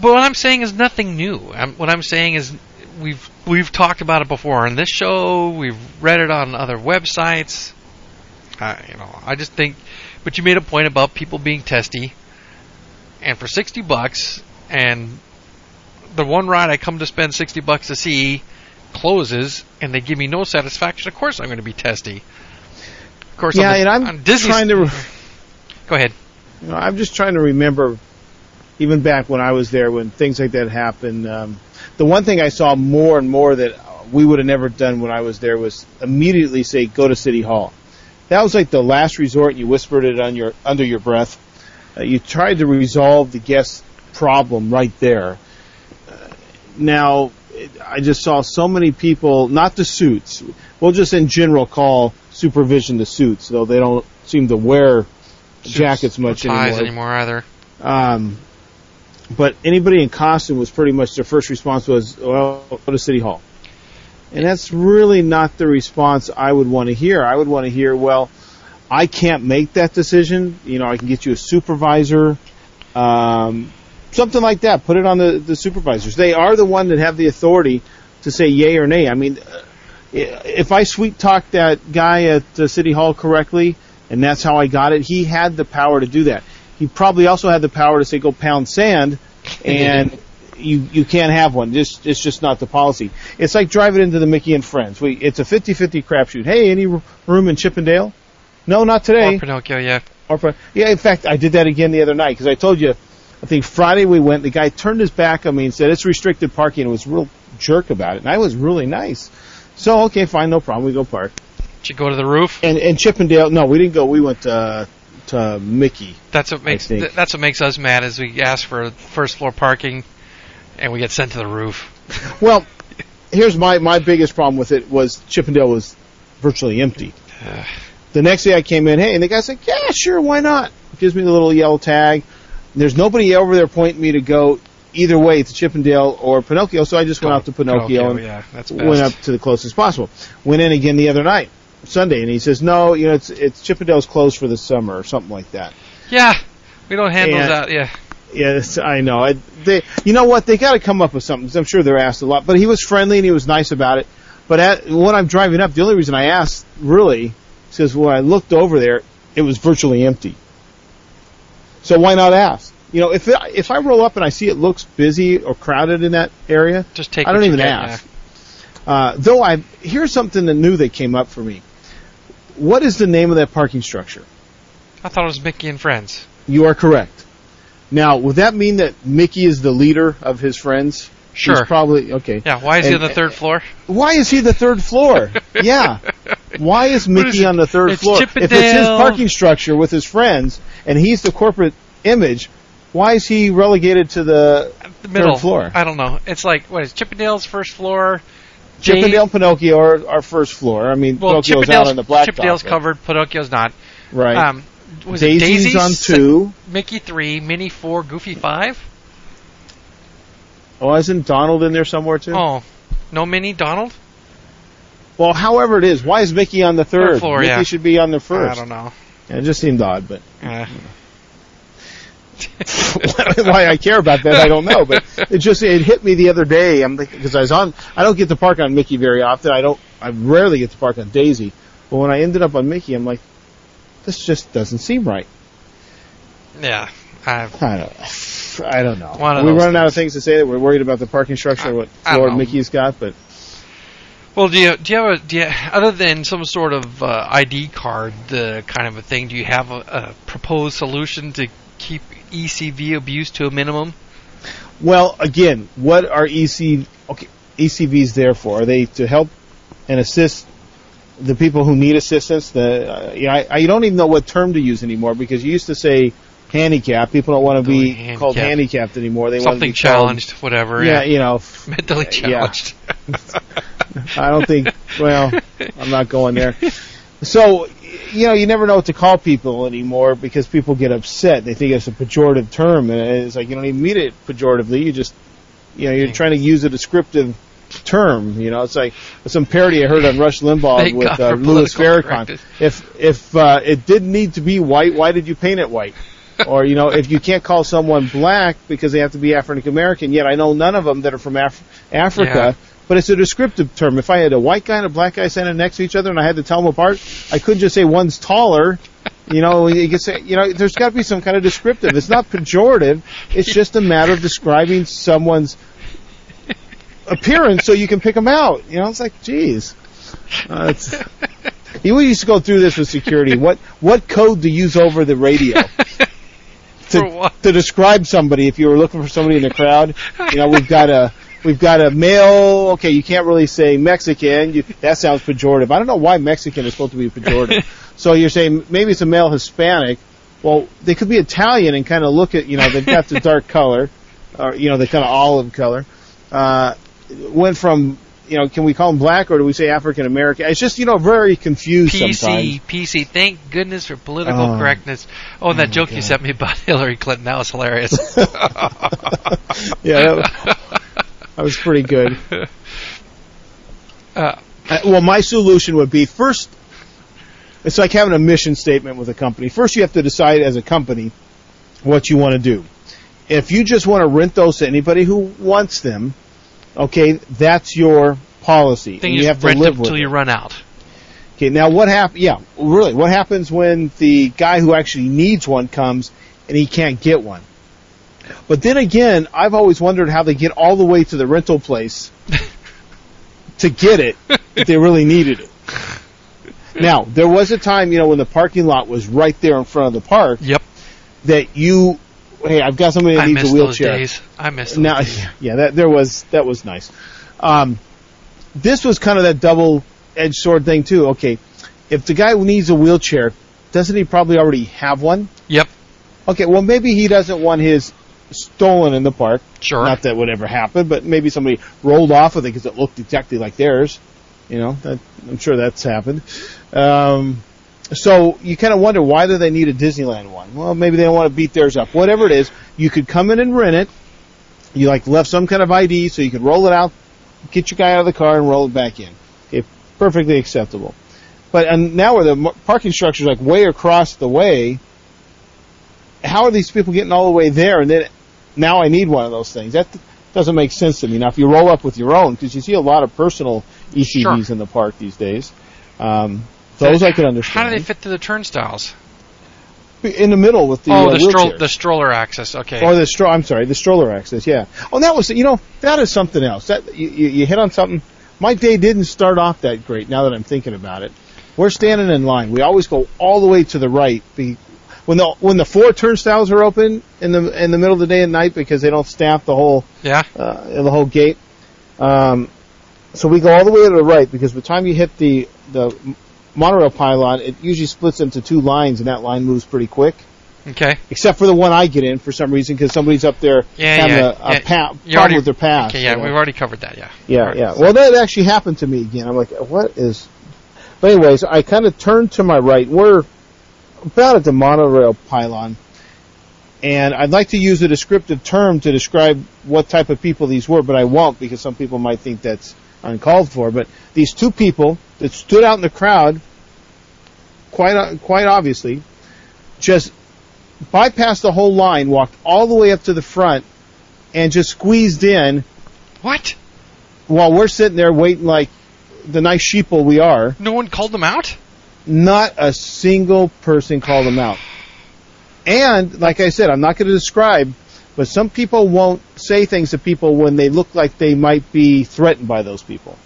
but what I'm saying is nothing new. I'm, what I'm saying is we've we've talked about it before on this show. We've read it on other websites. Uh, you know, I just think... But you made a point about people being testy. And for sixty bucks, and the one ride I come to spend sixty bucks to see closes, and they give me no satisfaction, of course I'm going to be testy. Of course, yeah, on the, and I'm on Disney trying to... Re- Go ahead. You know, I'm just trying to remember, even back when I was there, when things like that happened, um, the one thing I saw more and more that we would have never done when I was there was immediately say, go to City Hall. That was like the last resort. You whispered it on your under your breath. Uh, you tried to resolve the guest problem right there. Uh, now, it, I just saw so many people, not the suits, we'll just in general call... supervision the suits, though they don't seem to wear suits, jackets much no ties anymore. anymore either. Um, but anybody in costume was pretty much their first response was, well, go to City Hall. And that's really not the response I would want to hear. I would want to hear, well, I can't make that decision. You know, I can get you a supervisor, um, something like that. Put it on the, the supervisors. They are the one that have the authority to say yay or nay. I mean... If I sweet-talked that guy at the City Hall correctly, and that's how I got it, he had the power to do that. He probably also had the power to say, go pound sand, and you you can't have one. This, it's just not the policy. It's like driving into the Mickey and Friends. We, it's a fifty-fifty crapshoot. Hey, any room in Chippendale? No, not today. Or Pinocchio, yeah. Or, yeah, in fact, I did that again the other night, because I told you, I think Friday we went, the guy turned his back on me and said, it's restricted parking, and was a real jerk about it, and I was really nice. So, okay, fine, no problem. We go park. Did you go to the roof? And, and Chippendale, no, we didn't go. We went to, to Mickey. That's what makes th- that's what makes us mad is we ask for first floor parking, and we get sent to the roof. Well, here's my, my biggest problem with it was Chippendale was virtually empty. The next day I came in, hey, and the guy's like, yeah, sure, why not? Gives me the little yellow tag. There's nobody over there pointing me to go either way to Chippendale or Pinocchio, so I just went oh, out to Pinocchio, Pinocchio and yeah, that's went up to the closest possible. Went in again the other night, Sunday, and he says, no, you know, it's, it's Chippendale's closed for the summer or something like that. Yeah, we don't handle and, that, yeah. Yes, I know. I, they, you know what, they got to come up with something. I'm sure they're asked a lot, but he was friendly and he was nice about it. But at, when I'm driving up, the only reason I asked, really, is when I looked over there, it was virtually empty. So why not ask? You know, if it, if I roll up and I see it looks busy or crowded in that area, just take I don't even ask. Uh, though I here's something that new that came up for me. What is the name of that parking structure? I thought it was Mickey and Friends. You are correct. Now, would that mean that Mickey is the leader of his friends? Sure. He's probably okay. Yeah. Why is and, he on the third floor? Why is he the third floor? Yeah. Why is Mickey is on the third it's floor? Chippendale. If it's his parking structure with his friends and he's the corporate image. Why is he relegated to the, the middle third floor? I don't know. It's like, what is Chippendale's first floor? Chippendale, J- Pinocchio are our first floor. I mean, well, Pinocchio's out on the blacktop. Chippendale's top, covered. Right? Pinocchio's not. Right. Um, was Daisy's, Daisy's on two. Mickey three. Minnie four. Goofy five. Oh, isn't Donald in there somewhere, too? Oh. No Minnie? Donald? Well, however it is, why is Mickey on the third? third floor, Mickey yeah. should be on the first. I don't know. Yeah, it just seemed odd, but... Uh. Why I care about that I don't know, but it just it hit me the other day. I'm because I was on I don't get to park on Mickey very often. I don't I rarely get to park on Daisy, but when I ended up on Mickey, I'm like, this just doesn't seem right. Yeah, I've, I don't I don't know. We're running things. out of things to say that we're worried about the parking structure, I, what floor Mickey's got, but well, do you do you have a do you, other than some sort of uh, I D card uh, kind of a thing? Do you have a, a proposed solution to keep E C V abuse to a minimum? Well, again, what are E C, okay, E C Vs there for? Are they to help and assist the people who need assistance? The uh, you know, I, I don't even know what term to use anymore because you used to say handicap. People don't want to be handicapped. called handicapped anymore. They want to be challenged, called, whatever. Yeah, yeah, you know, mentally challenged. Yeah. I don't think. Well, I'm not going there. So you know, you never know what to call people anymore because people get upset. They think it's a pejorative term, and it's like you don't even mean it pejoratively. You just, you know, you're trying to use a descriptive term. You know, it's like some parody I heard on Rush Limbaugh with uh, Louis Farrakhan. If if uh, it didn't need to be white, why did you paint it white? Or, you know, if you can't call someone black because they have to be African American, yet I know none of them that are from Af- Africa. Yeah. But it's a descriptive term. If I had a white guy and a black guy standing next to each other and I had to tell them apart, I could just say one's taller. You know, you could say, you know, there's got to be some kind of descriptive. It's not pejorative. It's just a matter of describing someone's appearance so you can pick them out. You know, it's like, geez. Uh, it's, we used to go through this with security. What what code to use over the radio? To, to describe somebody, if you were looking for somebody in the crowd, you know, we've got a... We've got a male, okay, you can't really say Mexican. You, that sounds pejorative. I don't know why Mexican is supposed to be pejorative. So you're saying maybe it's a male Hispanic. Well, they could be Italian and kind of look at, you know, they've got the dark color, or, you know, the kind of olive color. Uh, went from, you know, can we call them black or do we say African American? It's just, you know, very confused P C, sometimes. P C, thank goodness for political oh. correctness. Oh, and that oh, joke God. you sent me about Hillary Clinton, that was hilarious. Yeah, that was... That was pretty good. Uh, uh, well, my solution would be first, it's like having a mission statement with a company. First, you have to decide as a company what you want to do. If you just want to rent those to anybody who wants them, okay, that's your policy. And you have to live with it. Rent them until you run out. Okay, now what happens? Yeah, really, what happens when the guy who actually needs one comes and he can't get one? But then again, I've always wondered how they get all the way to the rental place to get it if they really needed it. Now, there was a time, you know, when the parking lot was right there in front of the park. Yep. That you, hey, I've got somebody that needs a wheelchair. I miss those days. I miss those now, days. Yeah, that, there was, that was nice. Um, this was kind of that double-edged sword thing, too. Okay, if the guy needs a wheelchair, doesn't he probably already have one? Yep. Okay, well, maybe he doesn't want his... stolen in the park. Sure. Not that would ever happen, but maybe somebody rolled off with it because it looked exactly like theirs. You know, that, I'm sure that's happened. Um, so you kind of wonder, why do they need a Disneyland one? Well, maybe they don't want to beat theirs up. Whatever it is, you could come in and rent it. You, like, left some kind of I D so you could roll it out, get your guy out of the car, and roll it back in. Okay, perfectly acceptable. But and now where the parking structure is, like, way across the way, how are these people getting all the way there and then... Now I need one of those things. That doesn't make sense to me. Now, if you roll up with your own, because you see a lot of personal E C Vs sure. in the park these days, um, those so I could understand. How do they fit through the turnstiles? In the middle with the oh, the, uh, stro- the stroller access. Okay. Or the stro- I'm sorry, the stroller access. Yeah. Oh, that was you know that is something else. That you, you hit on something. My day didn't start off that great. Now that I'm thinking about it, we're standing in line. We always go all the way to the right. The, When the when the four turnstiles are open in the in the middle of the day and night because they don't staff the whole yeah uh, the whole gate, um, so we go all the way to the right because by the time you hit the the monorail pylon, it usually splits into two lines and that line moves pretty quick. Okay. Except for the one I get in for some reason because somebody's up there yeah, having yeah, a, a yeah. Pa- problem already, with their pass. Okay, yeah, you know? We've already covered that. Yeah. Yeah, already, yeah. So. Well, that actually happened to me again. I'm like, what is? But anyways, I kind of turned to my right. We're about at the monorail pylon, and I'd like to use a descriptive term to describe what type of people these were, but I won't because some people might think that's uncalled for. But these two people that stood out in the crowd, quite quite obviously, just bypassed the whole line, walked all the way up to the front, and just squeezed in. What? While we're sitting there waiting like the nice sheeple we are. No one called them out? Not a single person called them out. And, like I said, I'm not going to describe, but some people won't say things to people when they look like they might be threatened by those people.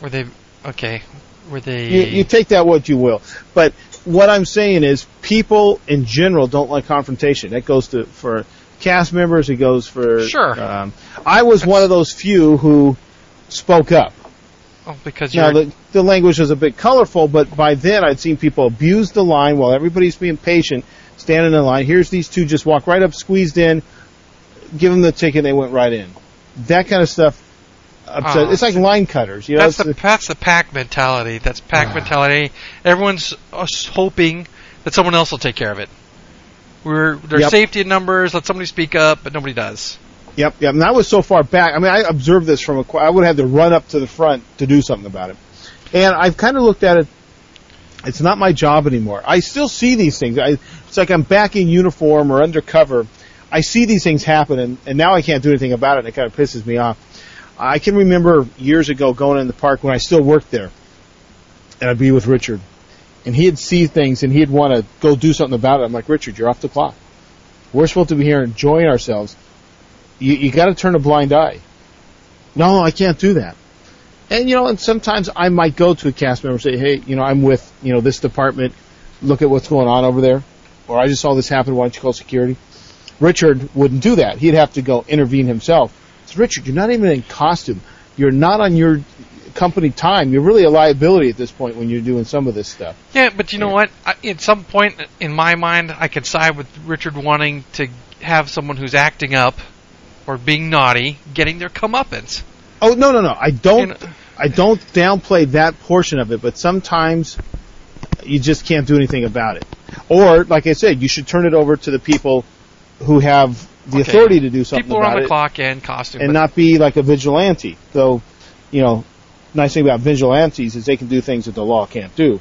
Were they... Okay. Were they... You, you take that what you will. But what I'm saying is people in general don't like confrontation. That goes to for cast members. It goes for... Sure. Um, I was one of those few who spoke up. Oh, because now, the, the language was a bit colorful, but by then I'd seen people abuse the line while everybody's being patient, standing in line. Here's these two just walk right up, squeezed in, give them the ticket, they went right in. That kind of stuff obsessed. Oh, it's like line cutters. You know, that's, the, the, that's the pack mentality. That's pack uh, mentality. Everyone's hoping that someone else will take care of it. We're There's yep. safety in numbers. Let somebody speak up, but nobody does. Yep, yep. And I was so far back. I mean, I observed this from a – I would have to run up to the front to do something about it. And I've kind of looked at it. It's not my job anymore. I still see these things. I, it's like I'm back in uniform or undercover. I see these things happen, and, and now I can't do anything about it, and it kind of pisses me off. I can remember years ago going in the park when I still worked there, and I'd be with Richard. And he'd see things, and he'd want to go do something about it. I'm like, Richard, you're off the clock. We're supposed to be here enjoying ourselves. You, you got to turn a blind eye. No, I can't do that. And, you know, and sometimes I might go to a cast member and say, hey, you know, I'm with, you know, this department. Look at what's going on over there. Or I just saw this happen. Why don't you call security? Richard wouldn't do that. He'd have to go intervene himself. It's Richard, you're not even in costume. You're not on your company time. You're really a liability at this point when you're doing some of this stuff. Yeah, but you know yeah. what? I, at some point in my mind, I could side with Richard wanting to have someone who's acting up or being naughty getting their comeuppance. Oh, no, no, no. I don't and, I don't downplay that portion of it, but sometimes you just can't do anything about it. Or, like I said, you should turn it over to the people who have the okay. authority to do something about it. People are on the it, clock and costume. And not be like a vigilante. Though, you know, nice thing about vigilantes is they can do things that the law can't do.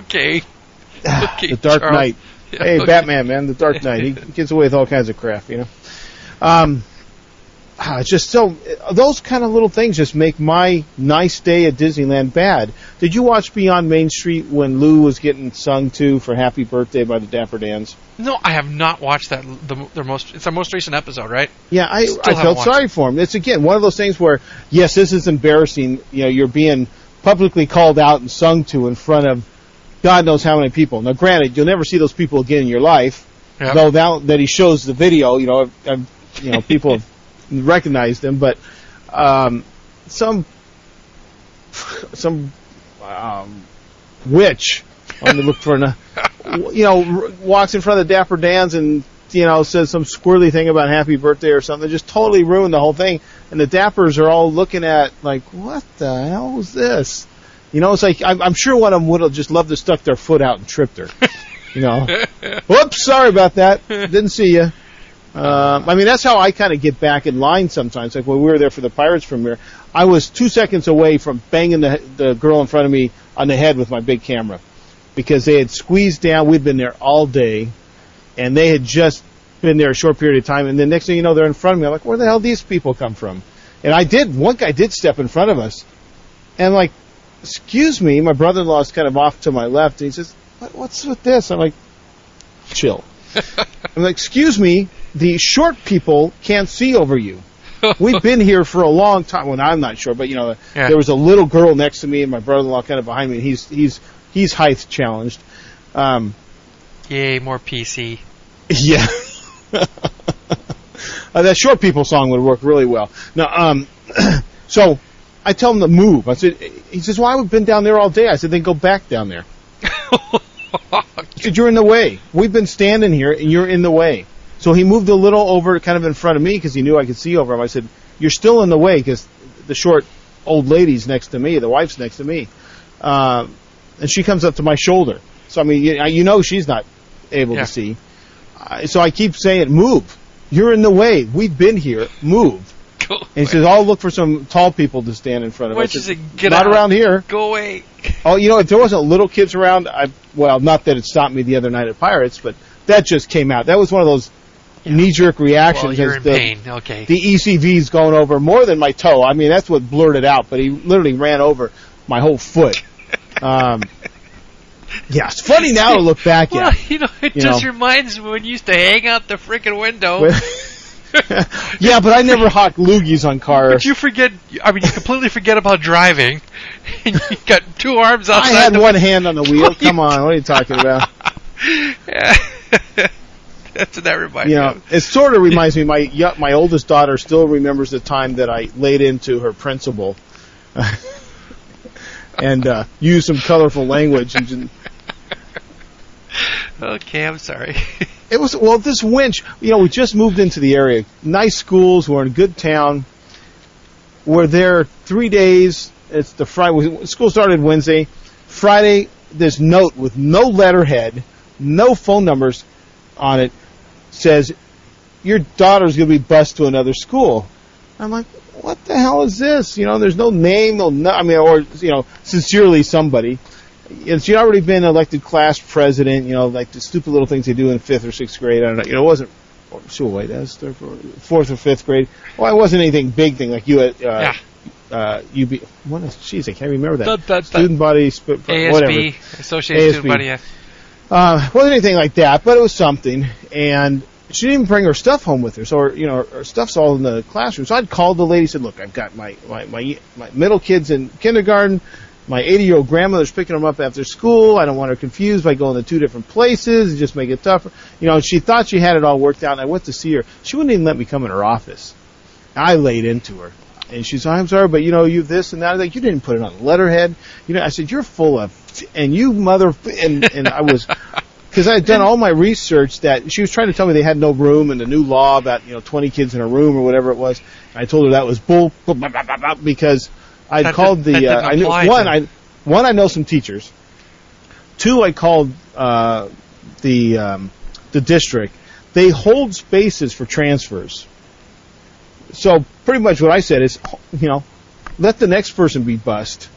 okay. okay. The Dark Charles. Knight. Yeah, hey, okay. Batman, man, the Dark Knight. He gets away with all kinds of crap, you know. Um... Ah, it's just so those kind of little things just make my nice day at Disneyland bad. Did you watch Beyond Main Street when Lou was getting sung to for Happy Birthday by the Dapper Dans? No, I have not watched that. The, their most it's our most recent episode, right? Yeah, I, I felt sorry for him. It's again one of those things where yes, this is embarrassing. You know, you're being publicly called out and sung to in front of God knows how many people. Now, granted, you'll never see those people again in your life. Yep. Though that, that he shows the video, you know, I've, I've, you know, people. Have, recognized him, but um, some some um, witch on the look for an, you know, walks in front of the Dapper Dans and you know says some squirrely thing about Happy Birthday or something. Just totally ruined the whole thing, and the Dappers are all looking at like, what the hell is this? You know, it's like I'm, I'm sure one of them would have just loved to stuck their foot out and tripped her. You know, whoops, sorry about that, didn't see you. Uh, I mean, that's how I kind of get back in line sometimes. Like when we were there for the Pirates premiere, I was two seconds away from banging the, the girl in front of me on the head with my big camera because they had squeezed down. We'd been there all day, and they had just been there a short period of time. And the next thing you know, they're in front of me. I'm like, where the hell did these people come from? And I did. One guy did step in front of us. And I'm like, excuse me, my brother-in-law is kind of off to my left. And he says, what, what's with this? I'm like, chill. I'm like, excuse me. The short people can't see over you. We've been here for a long time. Well, I'm not sure, but, you know, yeah. there was a little girl next to me and my brother-in-law kind of behind me, and he's he's he's height challenged. Um, Yay, more P C. Yeah. uh, that short people song would work really well. Now, um, so I tell him to move. I said, he says, well, I've been down there all day. I said, then go back down there. You're in the way. We've been standing here, and you're in the way. So he moved a little over kind of in front of me because he knew I could see over him. I said, you're still in the way because the short old lady's next to me, the wife's next to me. Uh, and she comes up to my shoulder. So, I mean, you, you know she's not able yeah. to see. Uh, so I keep saying, move. You're in the way. We've been here. Move. Go and he away. Says, I'll look for some tall people to stand in front of us. Not out. Around here. Go away. Oh, you know, if there wasn't little kids around, I well, not that it stopped me the other night at Pirates, but that just came out. That was one of those... Yeah. Knee-jerk reactions well, as the, okay. the E C V's going over more than my toe. I mean, that's what blurted out, but he literally ran over my whole foot. Um, yeah, it's funny now to look back well, at. You know, it you just know. reminds me when you used to hang out the freaking window. Yeah, but I never hawked loogies on cars. But you forget, I mean, you completely forget about driving, and you got two arms outside. I had one wheel. hand on the wheel. Come on, what are you talking about? Yeah. That's what that reminds you know, me of. It sort of reminds me, my my oldest daughter still remembers the time that I laid into her principal and uh, used some colorful language. And just, okay, I'm sorry. It was, well, this winch, you know, we just moved into the area. Nice schools, we're in a good town. We're there three days. It's the Friday. School started Wednesday. Friday, this note with no letterhead, no phone numbers on it, says, your daughter's going to be bused to another school. I'm like, what the hell is this? You know, there's no name, no, no I mean, or, you know, sincerely somebody. And she'd already been elected class president, you know, like the stupid little things they do in fifth or sixth grade. I don't know. You know, it wasn't, sure, wait, that's third, fourth or fifth grade. Well, it wasn't anything big thing like you at, uh, yeah. Uh, U B, what is, geez, I can't remember that. The, the, the student body, sp- A S B, whatever. Associated A S B. Student Body, yeah. Uh, wasn't anything like that, but it was something. And she didn't bring her stuff home with her, so her, you know, her, her stuff's all in the classroom. So I'd called the lady, said, look, I've got my, my, my, my middle kids in kindergarten. My eighty-year-old grandmother's picking them up after school. I don't want her confused by going to two different places and just make it tougher. You know, she thought she had it all worked out, and I went to see her. She wouldn't even let me come in her office. I laid into her. And she's, I'm sorry, but, you know, you this and that. I was like, you didn't put it on the letterhead. You know, I said, you're full of, t- and you mother, and, and I was, because I had done all my research that she was trying to tell me they had no room and the new law about, you know, twenty kids in a room or whatever it was. And I told her that was bull, because I'd that called did, the, uh, I knew, one, I, one, I know some teachers. Two, I called, uh, the, um, the district. They hold spaces for transfers. So pretty much what I said is, you know, let the next person be bussed.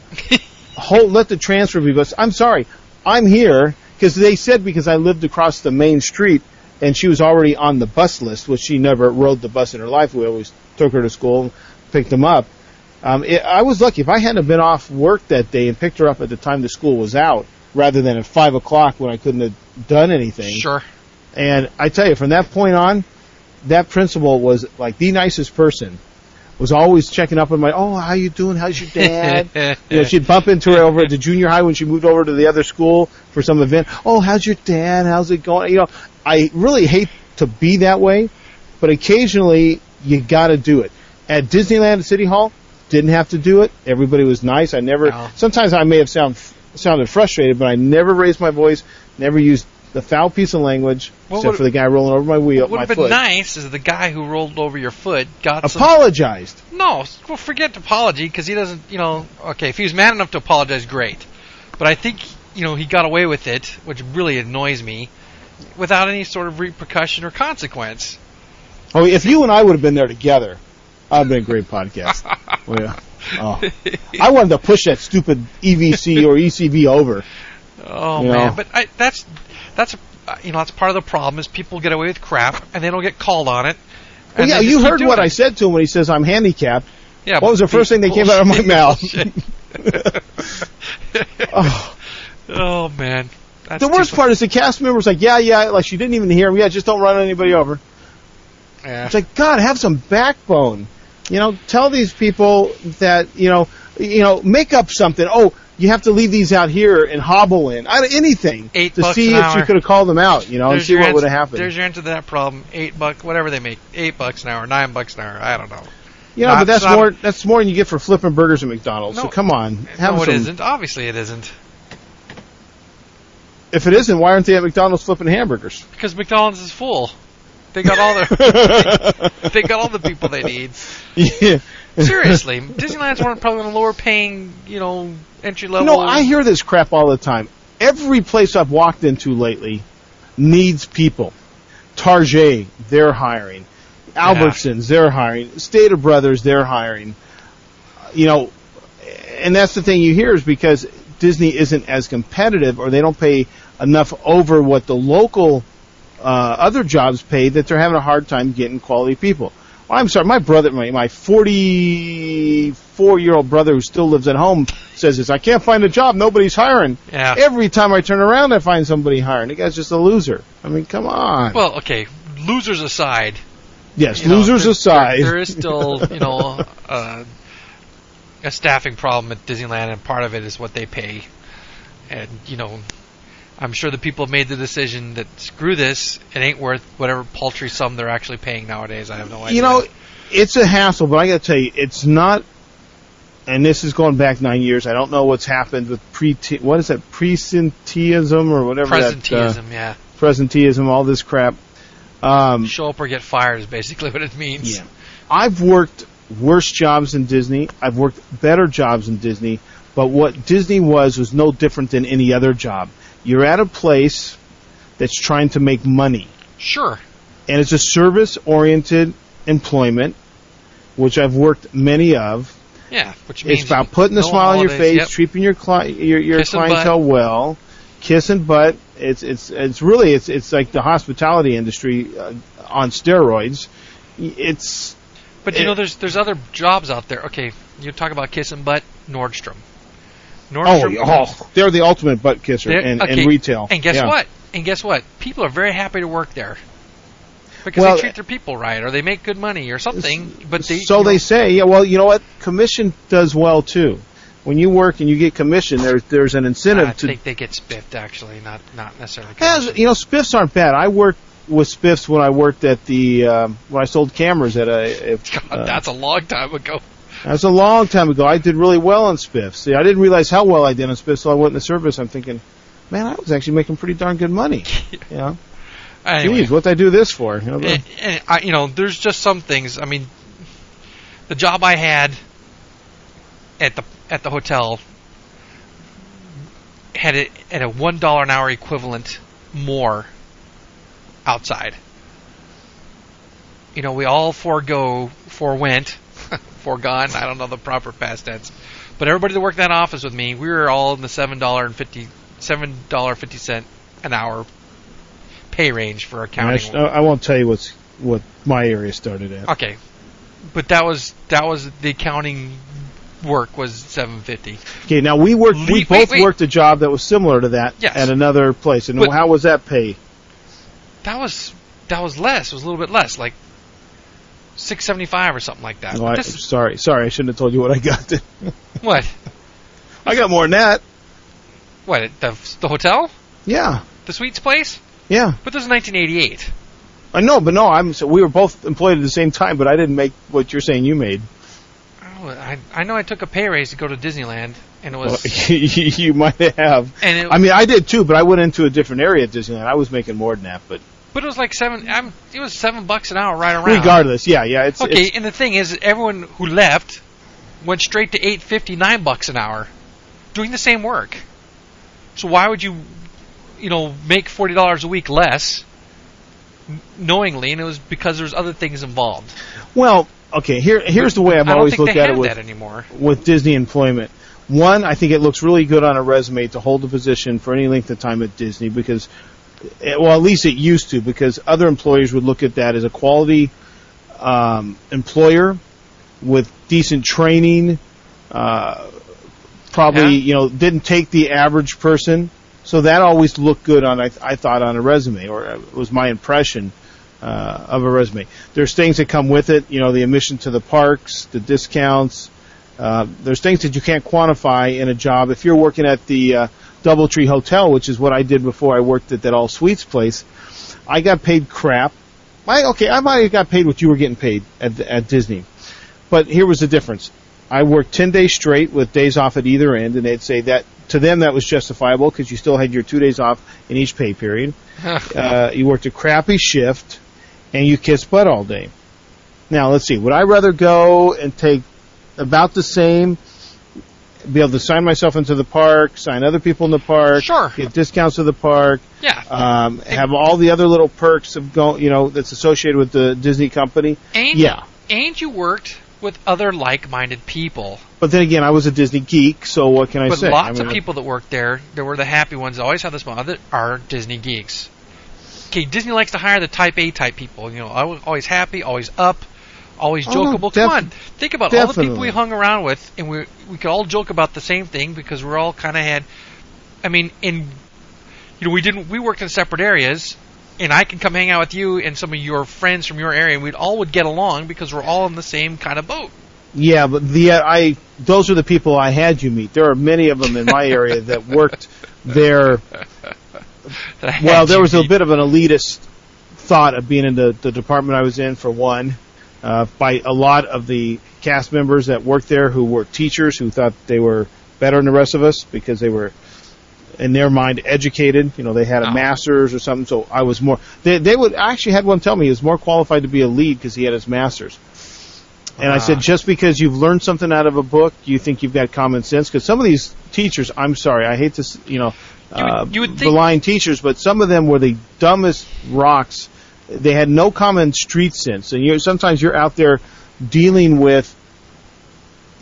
Hold, let the transfer be bussed. I'm sorry, I'm here because they said because I lived across the main street and she was already on the bus list, which she never rode the bus in her life. We always took her to school and picked them up. Um, it, I was lucky. If I hadn't been off work that day and picked her up at the time the school was out rather than at five o'clock when I couldn't have done anything. Sure. And I tell you, from that point on, that principal was like the nicest person. Was always checking up on my, oh, how you doing? How's your dad? You know, she'd bump into her over at the junior high when she moved over to the other school for some event. Oh, how's your dad? How's it going? You know, I really hate to be that way, but occasionally you got to do it. At Disneyland City Hall, didn't have to do it. Everybody was nice. I never. Wow. Sometimes I may have sound sounded frustrated, but I never raised my voice. Never used the foul piece of language, well, except for the guy rolling over my wheel, my foot. What would have been nice is the guy who rolled over your foot got apologized. Some, no, well, forget apology, because he doesn't, you know, okay, if he was mad enough to apologize, great. But I think, you know, he got away with it, which really annoys me, without any sort of repercussion or consequence. Oh, if you and I would have been there together, that would have been a great podcast. Well, yeah. Oh. I wanted to push that stupid E V C or E C V over. Oh, you man, know. But I, that's... That's you know that's part of the problem is people get away with crap and they don't get called on it. Well, yeah, you heard what it. I said to him when he says I'm handicapped. Yeah, what was the first thing that came out of my mouth? oh. oh man, that's the worst part is the cast member's like, yeah, yeah, like she didn't even hear him. Yeah, just don't run anybody over. Yeah. It's like God, have some backbone. You know, tell these people that you know, you know, make up something. Oh. You have to leave these out here and hobble in. I, anything Eight to bucks see an if hour. You could have called them out, you know, there's and see what would have happened. There's your answer to that problem. Eight bucks, whatever they make. Eight bucks an hour, nine bucks an hour. I don't know. You know, not, but that's not, more that's more than you get for flipping burgers at McDonald's. No, so come on. Have no, some. It isn't. Obviously, it isn't. If it isn't, why aren't they at McDonald's flipping hamburgers? Because McDonald's is full. They got all the they, they got all the people they need. Yeah. Seriously, Disneyland's one probably the lower paying, you know. Entry level. No, I hear this crap all the time. Every place I've walked into lately needs people. Target, they're hiring. Yeah. Albertsons, they're hiring. Stater Brothers, they're hiring. You know, and that's the thing you hear is because Disney isn't as competitive or they don't pay enough over what the local uh, other jobs pay that they're having a hard time getting quality people. I'm sorry, my brother, my my forty-four-year-old brother who still lives at home says this, I can't find a job, nobody's hiring. Yeah. Every time I turn around, I find somebody hiring. The guy's just a loser. I mean, come on. Well, okay, losers aside. Yes, losers know, there, aside. There, there is still, you know, uh, a staffing problem at Disneyland, and part of it is what they pay. And, you know, I'm sure the people have made the decision that screw this, it ain't worth whatever paltry sum they're actually paying nowadays. I have no idea. You know, it's a hassle, but I got to tell you, it's not, and this is going back nine years, I don't know what's happened with pre, what is that, presenteeism or whatever presenteeism, that, uh, yeah. Presenteeism, all this crap. Um, Show up or get fired is basically what it means. Yeah. I've worked worse jobs in Disney. I've worked better jobs in Disney. But what Disney was was no different than any other job. You're at a place that's trying to make money. Sure. And it's a service-oriented employment, which I've worked many of. Yeah, which means it's about putting a smile on your face, yep. treating your cli- your, your clientele well, kissing butt. It's it's it's really it's it's like the hospitality industry uh, on steroids. It's but you it, know there's there's other jobs out there. Okay, you talk about kissing butt, Nordstrom. Nordstrom. Oh, oh they're the ultimate butt kisser in okay. retail. And guess yeah. what? And guess what? People are very happy to work there. Because well, they treat their people right, or they make good money, or something. But they, so you know, they say, yeah. Well, you know what? Commission does well too. When you work and you get commission, there's there's an incentive. I to... I think they get spiffed, actually, not not necessarily. As, you know, spiffs aren't bad. I worked with spiffs when I worked at the um, when I sold cameras at a. At, God, uh, that's a long time ago. That's a long time ago. I did really well on spiffs. See, I didn't realize how well I did on spiffs, so I went in the service. I'm thinking, man, I was actually making pretty darn good money. You know. Anyway. Jeez, what'd I do this for? You know, and, and I, you know, there's just some things. I mean, the job I had at the at the hotel had it at a one dollar an hour equivalent more outside. You know, we all forego, forewent, foregone. I don't know the proper past tense, but everybody that worked that office with me, we were all in the seven dollar and fifty seven dollar fifty cent an hour pay range for accounting. I, I won't tell you what's what my area started at. Okay, but that was that was the accounting work was seven fifty. Okay, now we worked. We wait, both wait, worked wait. a job that was similar to that yes. at another place. And but how was that pay? That was that was less. It was a little bit less, like six seventy five or something like that. No, I, this, sorry, sorry, I shouldn't have told you what I got. What? I got more than that. What at the the hotel? Yeah, the suites place. Yeah, but this was nineteen eighty-eight. I know, but no, I'm. So we were both employed at the same time, but I didn't make what you're saying you made. Oh, I, I know I took a pay raise to go to Disneyland, and it was. Well, you might have. And it, I mean, I did too, but I went into a different area at Disneyland. I was making more than that, but. But it was like seven. I'm, it was seven bucks an hour, right around. Regardless, yeah, yeah. It's, okay, it's, and the thing is, everyone who left went straight to eight fifty, nine bucks an hour, doing the same work. So why would you? You know, make forty dollars a week less, knowingly, and it was because there's other things involved. Well, okay, here here's the way I've always looked at it with, with Disney employment. One, I think it looks really good on a resume to hold a position for any length of time at Disney because, well, at least it used to, because other employers would look at that as a quality um, employer with decent training. Uh, probably, yeah. you know, didn't take the average person. So that always looked good on, I, th- I thought, on a resume, or it was my impression uh, of a resume. There's things that come with it, you know, the admission to the parks, the discounts. Uh, there's things that you can't quantify in a job. If you're working at the uh, DoubleTree Hotel, which is what I did before I worked at that all suites place, I got paid crap. I, okay, I might have got paid what you were getting paid at, at Disney, but here was the difference. I worked ten days straight with days off at either end, and they'd say that to them that was justifiable because you still had your two days off in each pay period. uh, you worked a crappy shift, and you kissed butt all day. Now, let's see. Would I rather go and take about the same, be able to sign myself into the park, sign other people in the park, sure. get discounts to the park, yeah. um, have all the other little perks of going, you know, that's associated with the Disney company? And, yeah. And you worked... with other like-minded people. But then again, I was a Disney geek, so what can I but say? But lots I mean, of people that work there, that were the happy ones, always have this model, that are Disney geeks. Okay, Disney likes to hire the type A type people. You know, always happy, always up, always oh, jokeable. No, def- Come on, think about definitely. all the people we hung around with, and we we could all joke about the same thing because we're all kind of had. I mean, in you know, we didn't we worked in separate areas. And I can come hang out with you and some of your friends from your area, and we'd all would get along because we're all in the same kind of boat. Yeah, but the uh, I those are the people I had you meet. There are many of them in my area that worked there. Well, there was a bit of an elitist thought of being in the, the department I was in, for one, uh, by a lot of the cast members that worked there who were teachers who thought they were better than the rest of us because they were, in their mind, educated. You know, they had a oh. master's or something, so I was more... They, they would... I actually had one tell me he was more qualified to be a lead because he had his master's. And I said, just because you've learned something out of a book, you think you've got common sense? Because some of these teachers, I'm sorry, I hate to, you know, uh, you would, you would malign teachers, but some of them were the dumbest rocks. They had no common street sense. And you sometimes you're out there dealing with,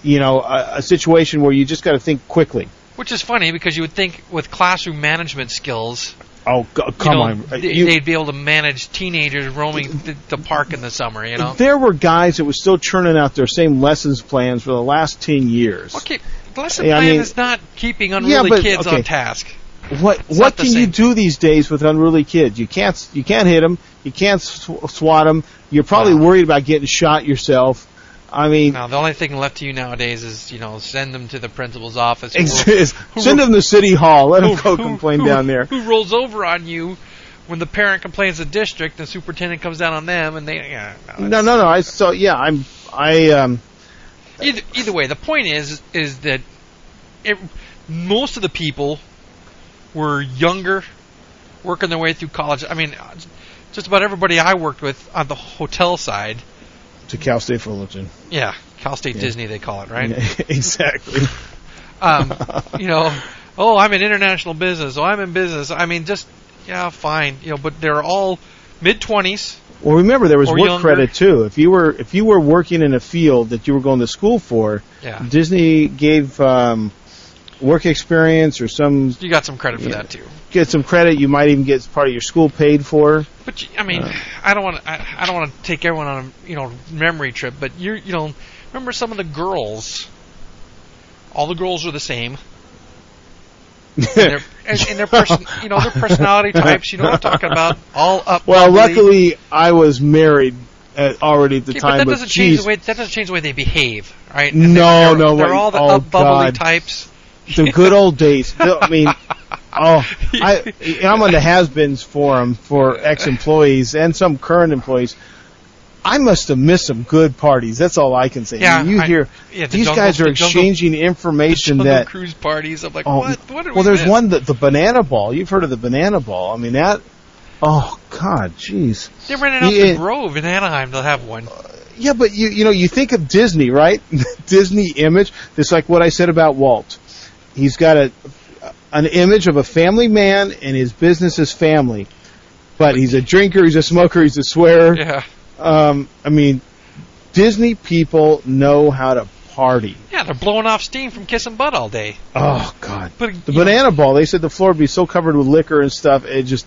you know, a, a situation where you just got to think quickly. Which is funny because you would think with classroom management skills... Oh, come you know, on. They'd you, be able to manage teenagers roaming th- the park in the summer, you know? There were guys that were still churning out their same lessons plans for the last ten years. Okay, lesson yeah, plan I mean, is not keeping unruly yeah, but, kids okay. on task. What it's what can you do these days with unruly kids? You can't, you can't hit them. You can't sw- swat them. You're probably wow. worried about getting shot yourself. I mean, now the only thing left to you nowadays is, you know, send them to the principal's office. Ex- who, send them to City Hall. Let who, them go who, complain who, down there. Who rolls over on you when the parent complains to the district? The superintendent comes down on them, and they. Yeah, no, no, no, no. I so yeah, I'm I. Um, either, either way, the point is is that it, most of the people were younger, working their way through college. I mean, just about everybody I worked with on the hotel side. To Cal State Fullerton. Yeah, Cal State yeah. Disney, they call it, right? Yeah, exactly. um, you know, oh, I'm in international business. Oh, I'm in business. I mean, just, yeah, fine. You know, but they're all mid-twenties. Well, remember, there was work younger. Credit, too. If you were if you were working in a field that you were going to school for, yeah. Disney gave um, work experience or some... You got some credit for yeah, that, too. Get some credit. You might even get part of your school paid for. But I mean, uh, I don't want I, I don't want to take everyone on a you know memory trip. But you you know remember some of the girls. All the girls are the same. And their and, and their person you know their personality types. You know what I'm talking about. All up. Well, luckily I was married at, already at the okay, time. But that but doesn't geez. change the way that doesn't change the way they behave, right? And no, they're, no, they're all the oh, up bubbly God. types. The good old days. I mean. Oh, I, I'm on the has-beens forum for ex-employees and some current employees. I must have missed some good parties. That's all I can say. Yeah, I mean, you I, hear yeah, the these jungle, guys are the exchanging jungle, information the that cruise parties. I'm like, oh, what? What are well, we there's miss? one the, the Banana Ball. You've heard of the Banana Ball? I mean that. Oh God, jeez. They rented out the Grove in Anaheim. They'll have one. Uh, yeah, but you you know you think of Disney, right? Disney image. It's like what I said about Walt. He's got a. An image of a family man and his business is family. But he's a drinker, he's a smoker, he's a swearer. Yeah. Um, I mean, Disney people know how to party. Yeah, they're blowing off steam from kissing butt all day. Oh, God. But, the Banana know, Ball, they said the floor would be so covered with liquor and stuff. It just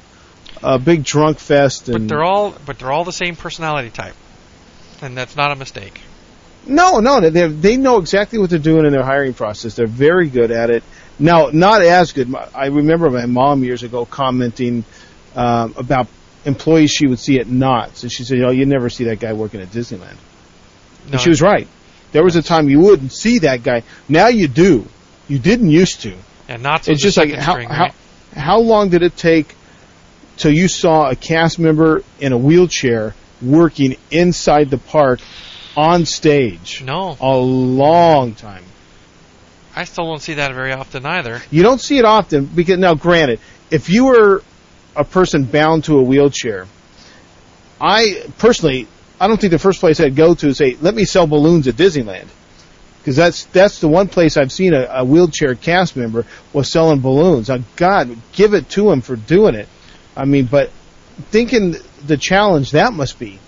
a big drunk fest. And but they're all, but they're all the same personality type. And that's not a mistake. No, no, they they know exactly what they're doing in their hiring process. They're very good at it. Now, not as good. I remember my mom years ago commenting um, about employees she would see at Knott's, and she said, "You know, you never see that guy working at Disneyland." No, and she was right. There was a time you wouldn't see that guy. Now you do. You didn't used to. And Knott's. It's just like how, string, right? how how long did it take till you saw a cast member in a wheelchair working inside the park? On stage. No. A long time. I still don't see that very often either. You don't see it often because, now granted, if you were a person bound to a wheelchair, I personally, I don't think the first place I'd go to is say, let me sell balloons at Disneyland. Because that's, that's the one place I've seen a, a wheelchair cast member was selling balloons. Now, God, give it to him for doing it. I mean, but thinking the challenge that must be.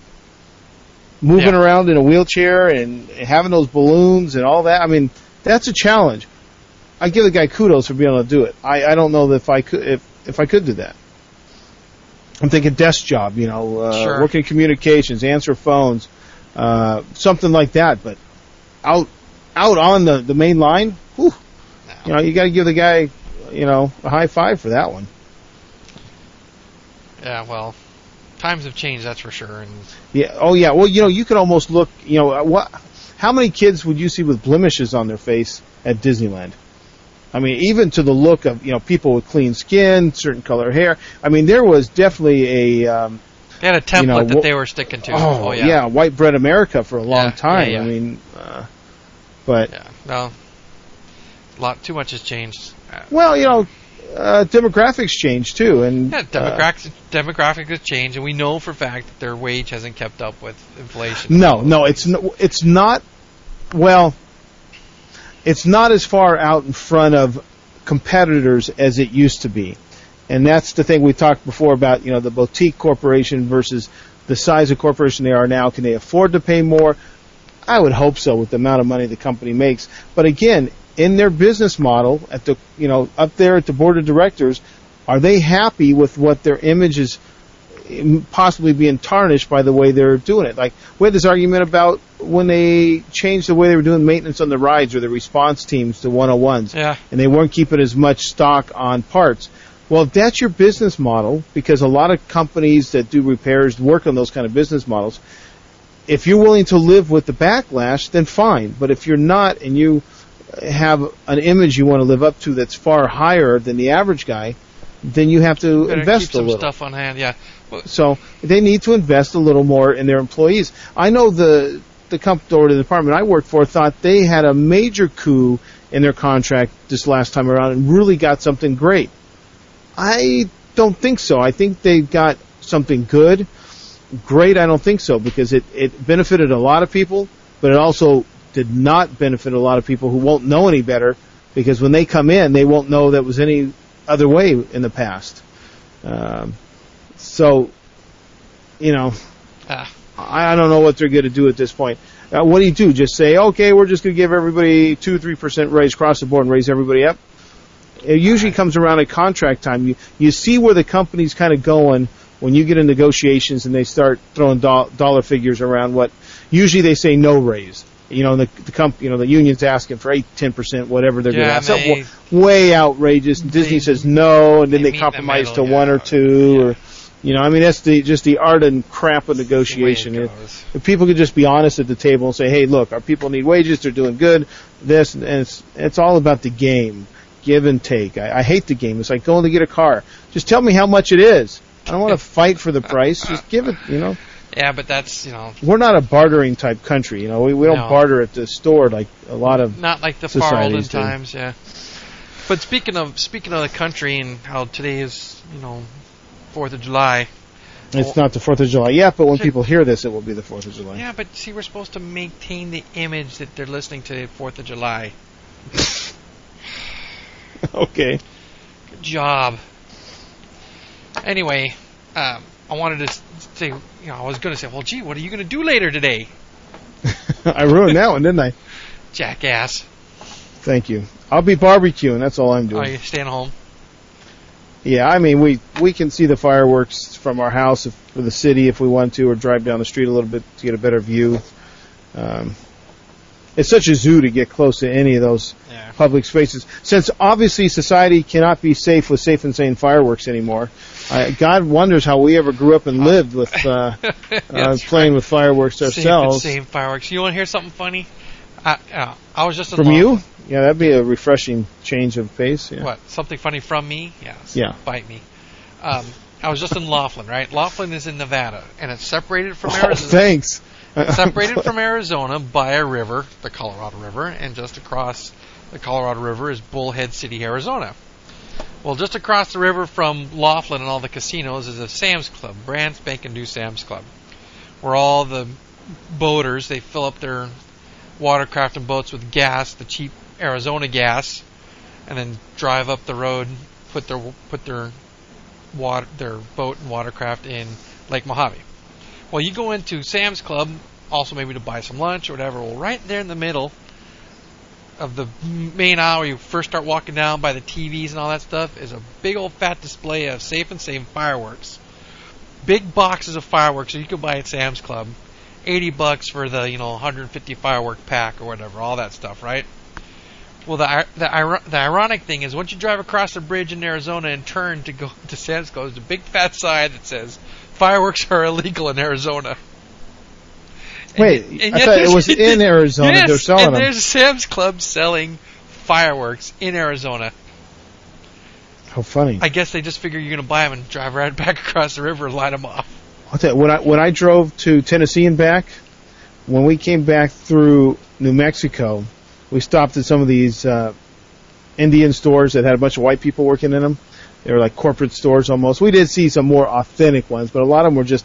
Moving yeah. around in a wheelchair and having those balloons and all that. I mean, that's a challenge. I give the guy kudos for being able to do it. I, I don't know if I could if, if I could do that. I'm thinking desk job, you know, uh, sure. working communications, answer phones, uh, something like that. But out out on the, the main line, whew, no. you know, you got to give the guy, you know, a high five for that one. Yeah, well. Times have changed, that's for sure. And yeah. Oh, yeah. Well, you know, you could almost look. You know, what? How many kids would you see with blemishes on their face at Disneyland? I mean, even to the look of you know people with clean skin, certain color hair. I mean, there was definitely a. Um, they had a template you know, that they were sticking to. Oh, oh yeah. yeah, white bread America for a long yeah, time. Yeah, yeah. I mean, uh, but yeah, no, a lot too much has changed. Well, you know, uh, demographics change too, and yeah, demographics uh, demographics change, and we know for a fact that their wage hasn't kept up with inflation. No, no, it's no, it's not. Well, it's not as far out in front of competitors as it used to be, and that's the thing we talked before about. You know, the boutique corporation versus the size of corporation they are now. Can they afford to pay more? I would hope so, with the amount of money the company makes. But again, in their business model, at the you know up there at the board of directors, are they happy with what their image is possibly being tarnished by the way they're doing it? Like, we had this argument about when they changed the way they were doing maintenance on the rides or the response teams to one oh ones, yeah. and they weren't keeping as much stock on parts. Well, if that's your business model, because a lot of companies that do repairs work on those kind of business models, if you're willing to live with the backlash, then fine. But if you're not, and you have an image you want to live up to that's far higher than the average guy, then you have to Better invest keep a little. Some stuff on hand, yeah. Well, so they need to invest a little more in their employees. I know the the company or the department I worked for thought they had a major coup in their contract this last time around and really got something great. I don't think so. I think they got something good. Great, I don't think so, because it, it benefited a lot of people, but it also did not benefit a lot of people who won't know any better, because when they come in, they won't know that was any other way in the past. Um, so, you know, ah. I, I don't know what they're going to do at this point. Uh, what do you do? Just say, okay, we're just going to give everybody two, three percent raise across the board and raise everybody up? It usually comes around at contract time. You, you see where the company's kind of going when you get in negotiations and they start throwing do- dollar figures around. What usually they say no raise. You know, the, the comp, you know, the union's asking for eight, ten percent, whatever they're yeah, going to ask. They, way outrageous. They, Disney says no, and then they, they compromise the middle, to yeah, one or two. Yeah. Or, you know, I mean, that's the, just the art and crap of negotiation. If, if people could just be honest at the table and say, hey, look, our people need wages, they're doing good, this, and it's, it's all about the game, give and take. I, I hate the game. It's like going to get a car. Just tell me how much it is. I don't want to fight for the price. Just give it, you know. Yeah, but that's, you know. We're not a bartering type country, you know. We we don't no. barter at the store like a lot of not like the far olden times, yeah. But speaking of speaking of the country and how today is, you know, fourth of July. It's well, not the fourth of July yet, but when people hear this, it will be the fourth of July. Yeah, but see, we're supposed to maintain the image that they're listening to the fourth of July. Okay. Good job. Anyway, um, I wanted to say, you know, I was going to say, well, gee, what are you going to do later today? I ruined that one, didn't I? Jackass. Thank you. I'll be barbecuing. That's all I'm doing. Are you staying home? Yeah, I mean, we, we can see the fireworks from our house if, for the city if we want to, or drive down the street a little bit to get a better view. Um, it's such a zoo to get close to any of those yeah. public spaces. Since obviously society cannot be safe with safe and sane fireworks anymore, I, God wonders how we ever grew up and lived with uh, yeah, uh, playing right. with fireworks ourselves. Safe and sane fireworks. You want to hear something funny? I, uh, I was just in from Laughlin. You? Yeah, that'd be a refreshing change of pace. Yeah. What? Something funny from me? Yeah. Yeah. Bite me. Um, I was just in Laughlin, right? Laughlin is in Nevada, and it's separated from Arizona. Oh, thanks. Separated from Arizona by a river, the Colorado River, and just across the Colorado River is Bullhead City, Arizona. Well, just across the river from Laughlin and all the casinos is a Sam's Club, brand spanking new Sam's Club, where all the boaters, they fill up their watercraft and boats with gas, the cheap Arizona gas, and then drive up the road, put their put their water, their boat and watercraft in Lake Mojave. Well, you go into Sam's Club, also maybe to buy some lunch or whatever. Well, right there in the middle of the main aisle, you first start walking down by the T Vs and all that stuff, is a big old fat display of safe and sane fireworks. Big boxes of fireworks that you can buy at Sam's Club. eighty bucks for the, you know, one hundred fifty firework pack or whatever, all that stuff, right? Well, the the, the ironic thing is once you drive across the bridge in Arizona and turn to go to Sam's Club, there's a big fat sign that says, fireworks are illegal in Arizona. And, Wait, and I thought it was in Arizona yes, they're selling and them. There's Sam's Club selling fireworks in Arizona. How funny! I guess they just figure you're going to buy them and drive right back across the river and light them off. I'll tell you, when I when I drove to Tennessee and back, when we came back through New Mexico, we stopped at some of these uh, Indian stores that had a bunch of white people working in them. They were like corporate stores almost. We did see some more authentic ones, but a lot of them were just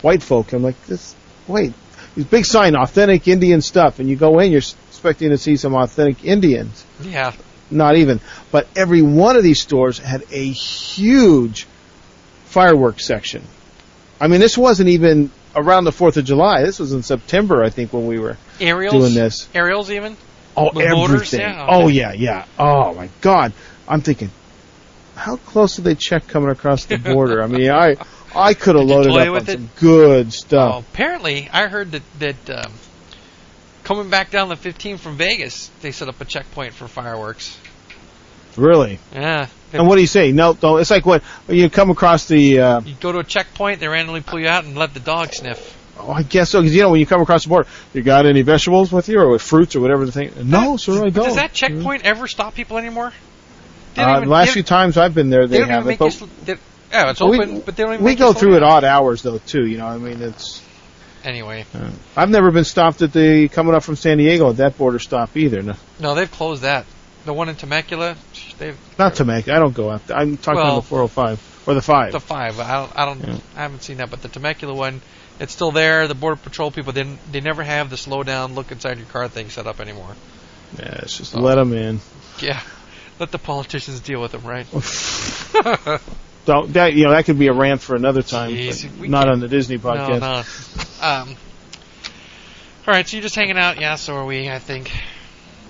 white folk. I'm like, this, wait, this big sign, authentic Indian stuff. And you go in, you're expecting to see some authentic Indians. Yeah. Not even. But every one of these stores had a huge fireworks section. I mean, this wasn't even around the fourth of July. This was in September, I think, when we were Aerials? doing this. Aerials even? Oh, the everything. Motors, yeah. Oh, yeah, yeah. Oh, my God. I'm thinking, how close did they check coming across the border? I mean, I I could have loaded up on it? some good stuff. Well, apparently, I heard that, that um, coming back down the fifteen from Vegas, they set up a checkpoint for fireworks. Really? Yeah. And what do you say? No, don't. It's like what you come across the... Uh, you go to a checkpoint, they randomly pull you out and let the dog sniff. Oh, I guess so, because, you know, when you come across the border, you got any vegetables with you or with fruits or whatever the thing? No, that, sir, I don't. Does that checkpoint ever stop people anymore? Uh, even, the last few times I've been there, they, they have it. But, you, yeah, it's open, we, but they don't even We go through at odd hours, though, too. You know, I mean, it's... Anyway. Uh, I've never been stopped at the coming up from San Diego at that border stop either. No, no they've closed that. The one in Temecula, they've... Not Temecula. I don't go out there. I'm talking well, about the four oh five or the five. The five. I don't... I, don't yeah. I haven't seen that, but the Temecula one... It's still there. The Border Patrol people, they, they never have the slow down, look inside your car thing set up anymore. Yeah, it's just so, let them in. Yeah. Let the politicians deal with them, right? Don't, that, you know, that could be a rant for another time. Jeez, not on the Disney podcast. No, no. Um, all right, so you're just hanging out, yeah, so are we, I think.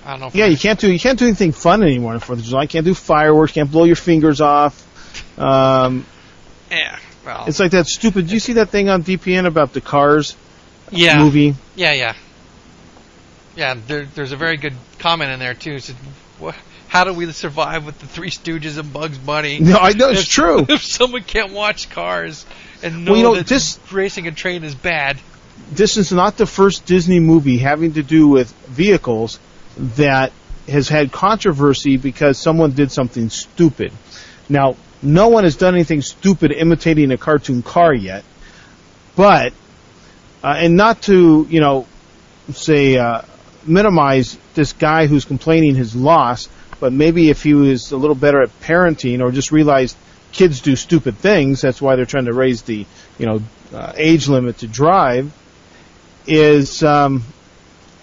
I don't know. If yeah, you can't, do, you can't do anything fun anymore on fourth of July. You can't do fireworks. Can't blow your fingers off. Um, yeah. Well, it's like that stupid... Do you see that thing on V P N about the Cars yeah. movie? Yeah, yeah. Yeah, there, there's a very good comment in there, too. It said, how do we survive with the Three Stooges and Bugs Bunny? No, I know, it's if, true. If someone can't watch Cars and know, well, you know that this, racing a train is bad. This is not the first Disney movie having to do with vehicles that has had controversy because someone did something stupid. Now... No one has done anything stupid imitating a cartoon car yet, but uh, and not to you know say uh, minimize this guy who's complaining his loss, but maybe if he was a little better at parenting or just realized kids do stupid things, that's why they're trying to raise the you know uh, age limit to drive. Is um,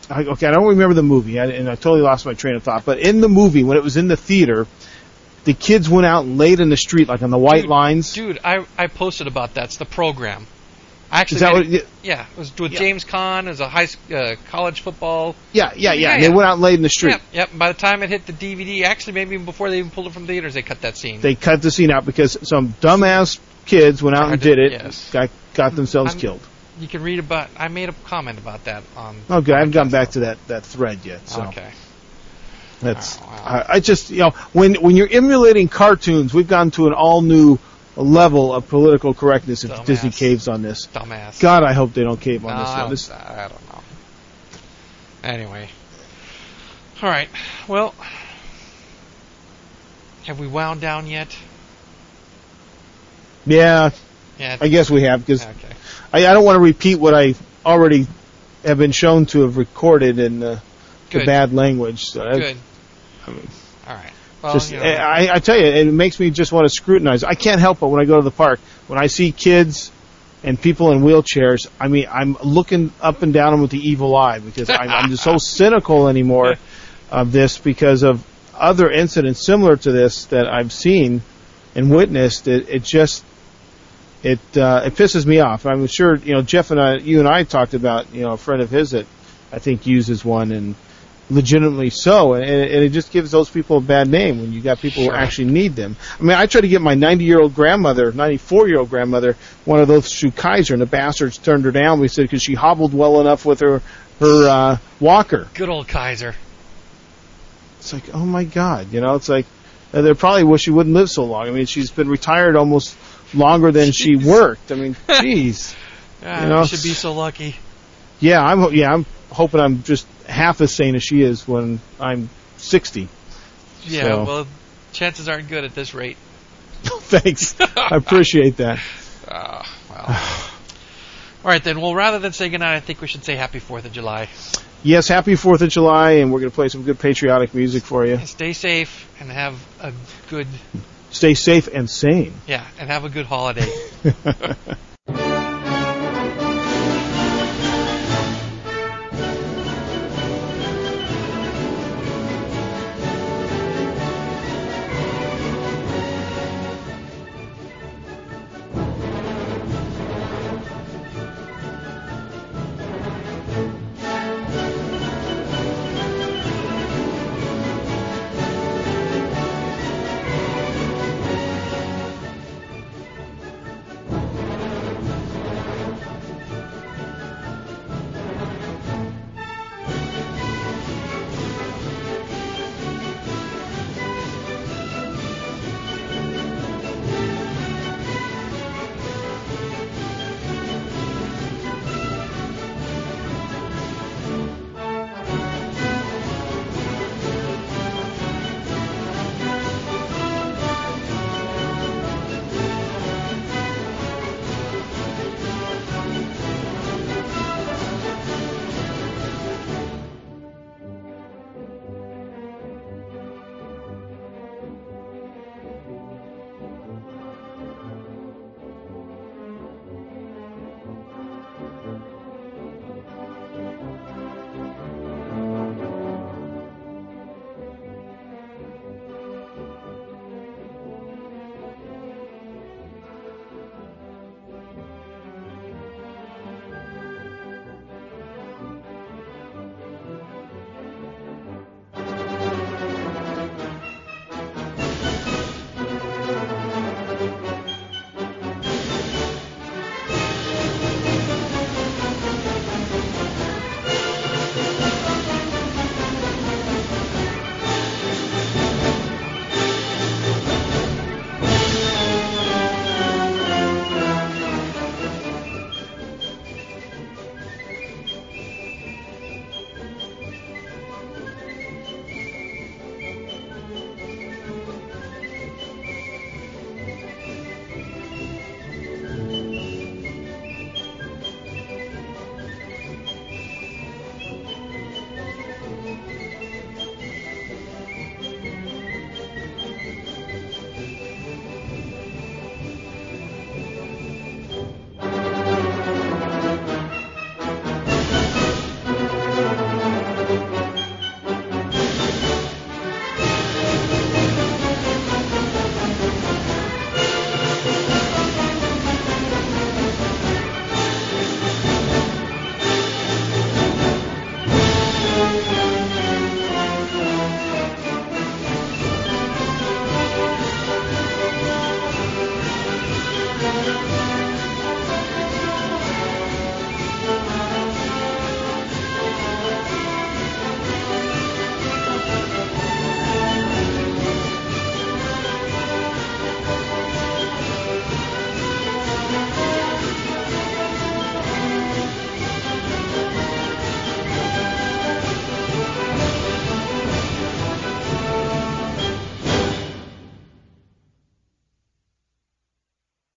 I, okay, I don't remember the movie, I, and I totally lost my train of thought. But in the movie, when it was in the theater. The kids went out late in the street, like on the white dude, lines. Dude, I, I posted about that. It's the program. I actually, Is that what it, yeah, it was with yeah. James Caan as a high uh, college football. Yeah, yeah, yeah. yeah, yeah. They went out late in the street. Yep. Yeah, yeah. By the time it hit the D V D, actually, maybe even before they even pulled it from theaters, they cut that scene. They cut the scene out because some dumbass kids went out and did it. Yes. Got got themselves I'm, killed. You can read about. I made a comment about that on. Okay, I haven't gone back to that, that thread yet. So. Okay. That's. Oh, wow. I, I just you know when when you're emulating cartoons, we've gone to an all new level of political correctness. If Disney caves on this, dumbass. God, I hope they don't cave on no, this. I don't, this. I don't know. Anyway, all right. Well, have we wound down yet? Yeah. Yeah. I guess we have because okay. I, I don't want to repeat what I already have been shown to have recorded and. Uh, Good. The bad language. So Good. I, I mean, all right. Well, just, you know. I, I tell you, it makes me just want to scrutinize. I can't help it when I go to the park. When I see kids and people in wheelchairs, I mean, I'm looking up and down with the evil eye because I'm, I'm just so cynical anymore of this because of other incidents similar to this that I've seen and witnessed. It, it just it uh, it pisses me off. I'm sure you know Jeff and I, you and I talked about you know a friend of his that I think uses one and. Legitimately so, and it just gives those people a bad name when you got people sure. who actually need them. I mean, I tried to get my ninety-year-old grandmother, ninety-four-year-old grandmother, one of those through Kaiser, and the bastards turned her down. We said because she hobbled well enough with her her uh, walker. Good old Kaiser. It's like, oh my God, you know, it's like they probably wish she wouldn't live so long. I mean, she's been retired almost longer than she worked. I mean, jeez, ah, you know, you should be so lucky. Yeah, I'm. Yeah, I'm hoping I'm just. Half as sane as she is when I'm sixty. Yeah, so. Well, chances aren't good at this rate. Thanks. I appreciate that. Uh, well. All right, then. Well, rather than say goodnight, I think we should say happy fourth of July. yes, happy fourth of July, and we're going to play some good patriotic music for you. Stay safe and have a good... Stay safe and sane. Yeah, and have a good holiday.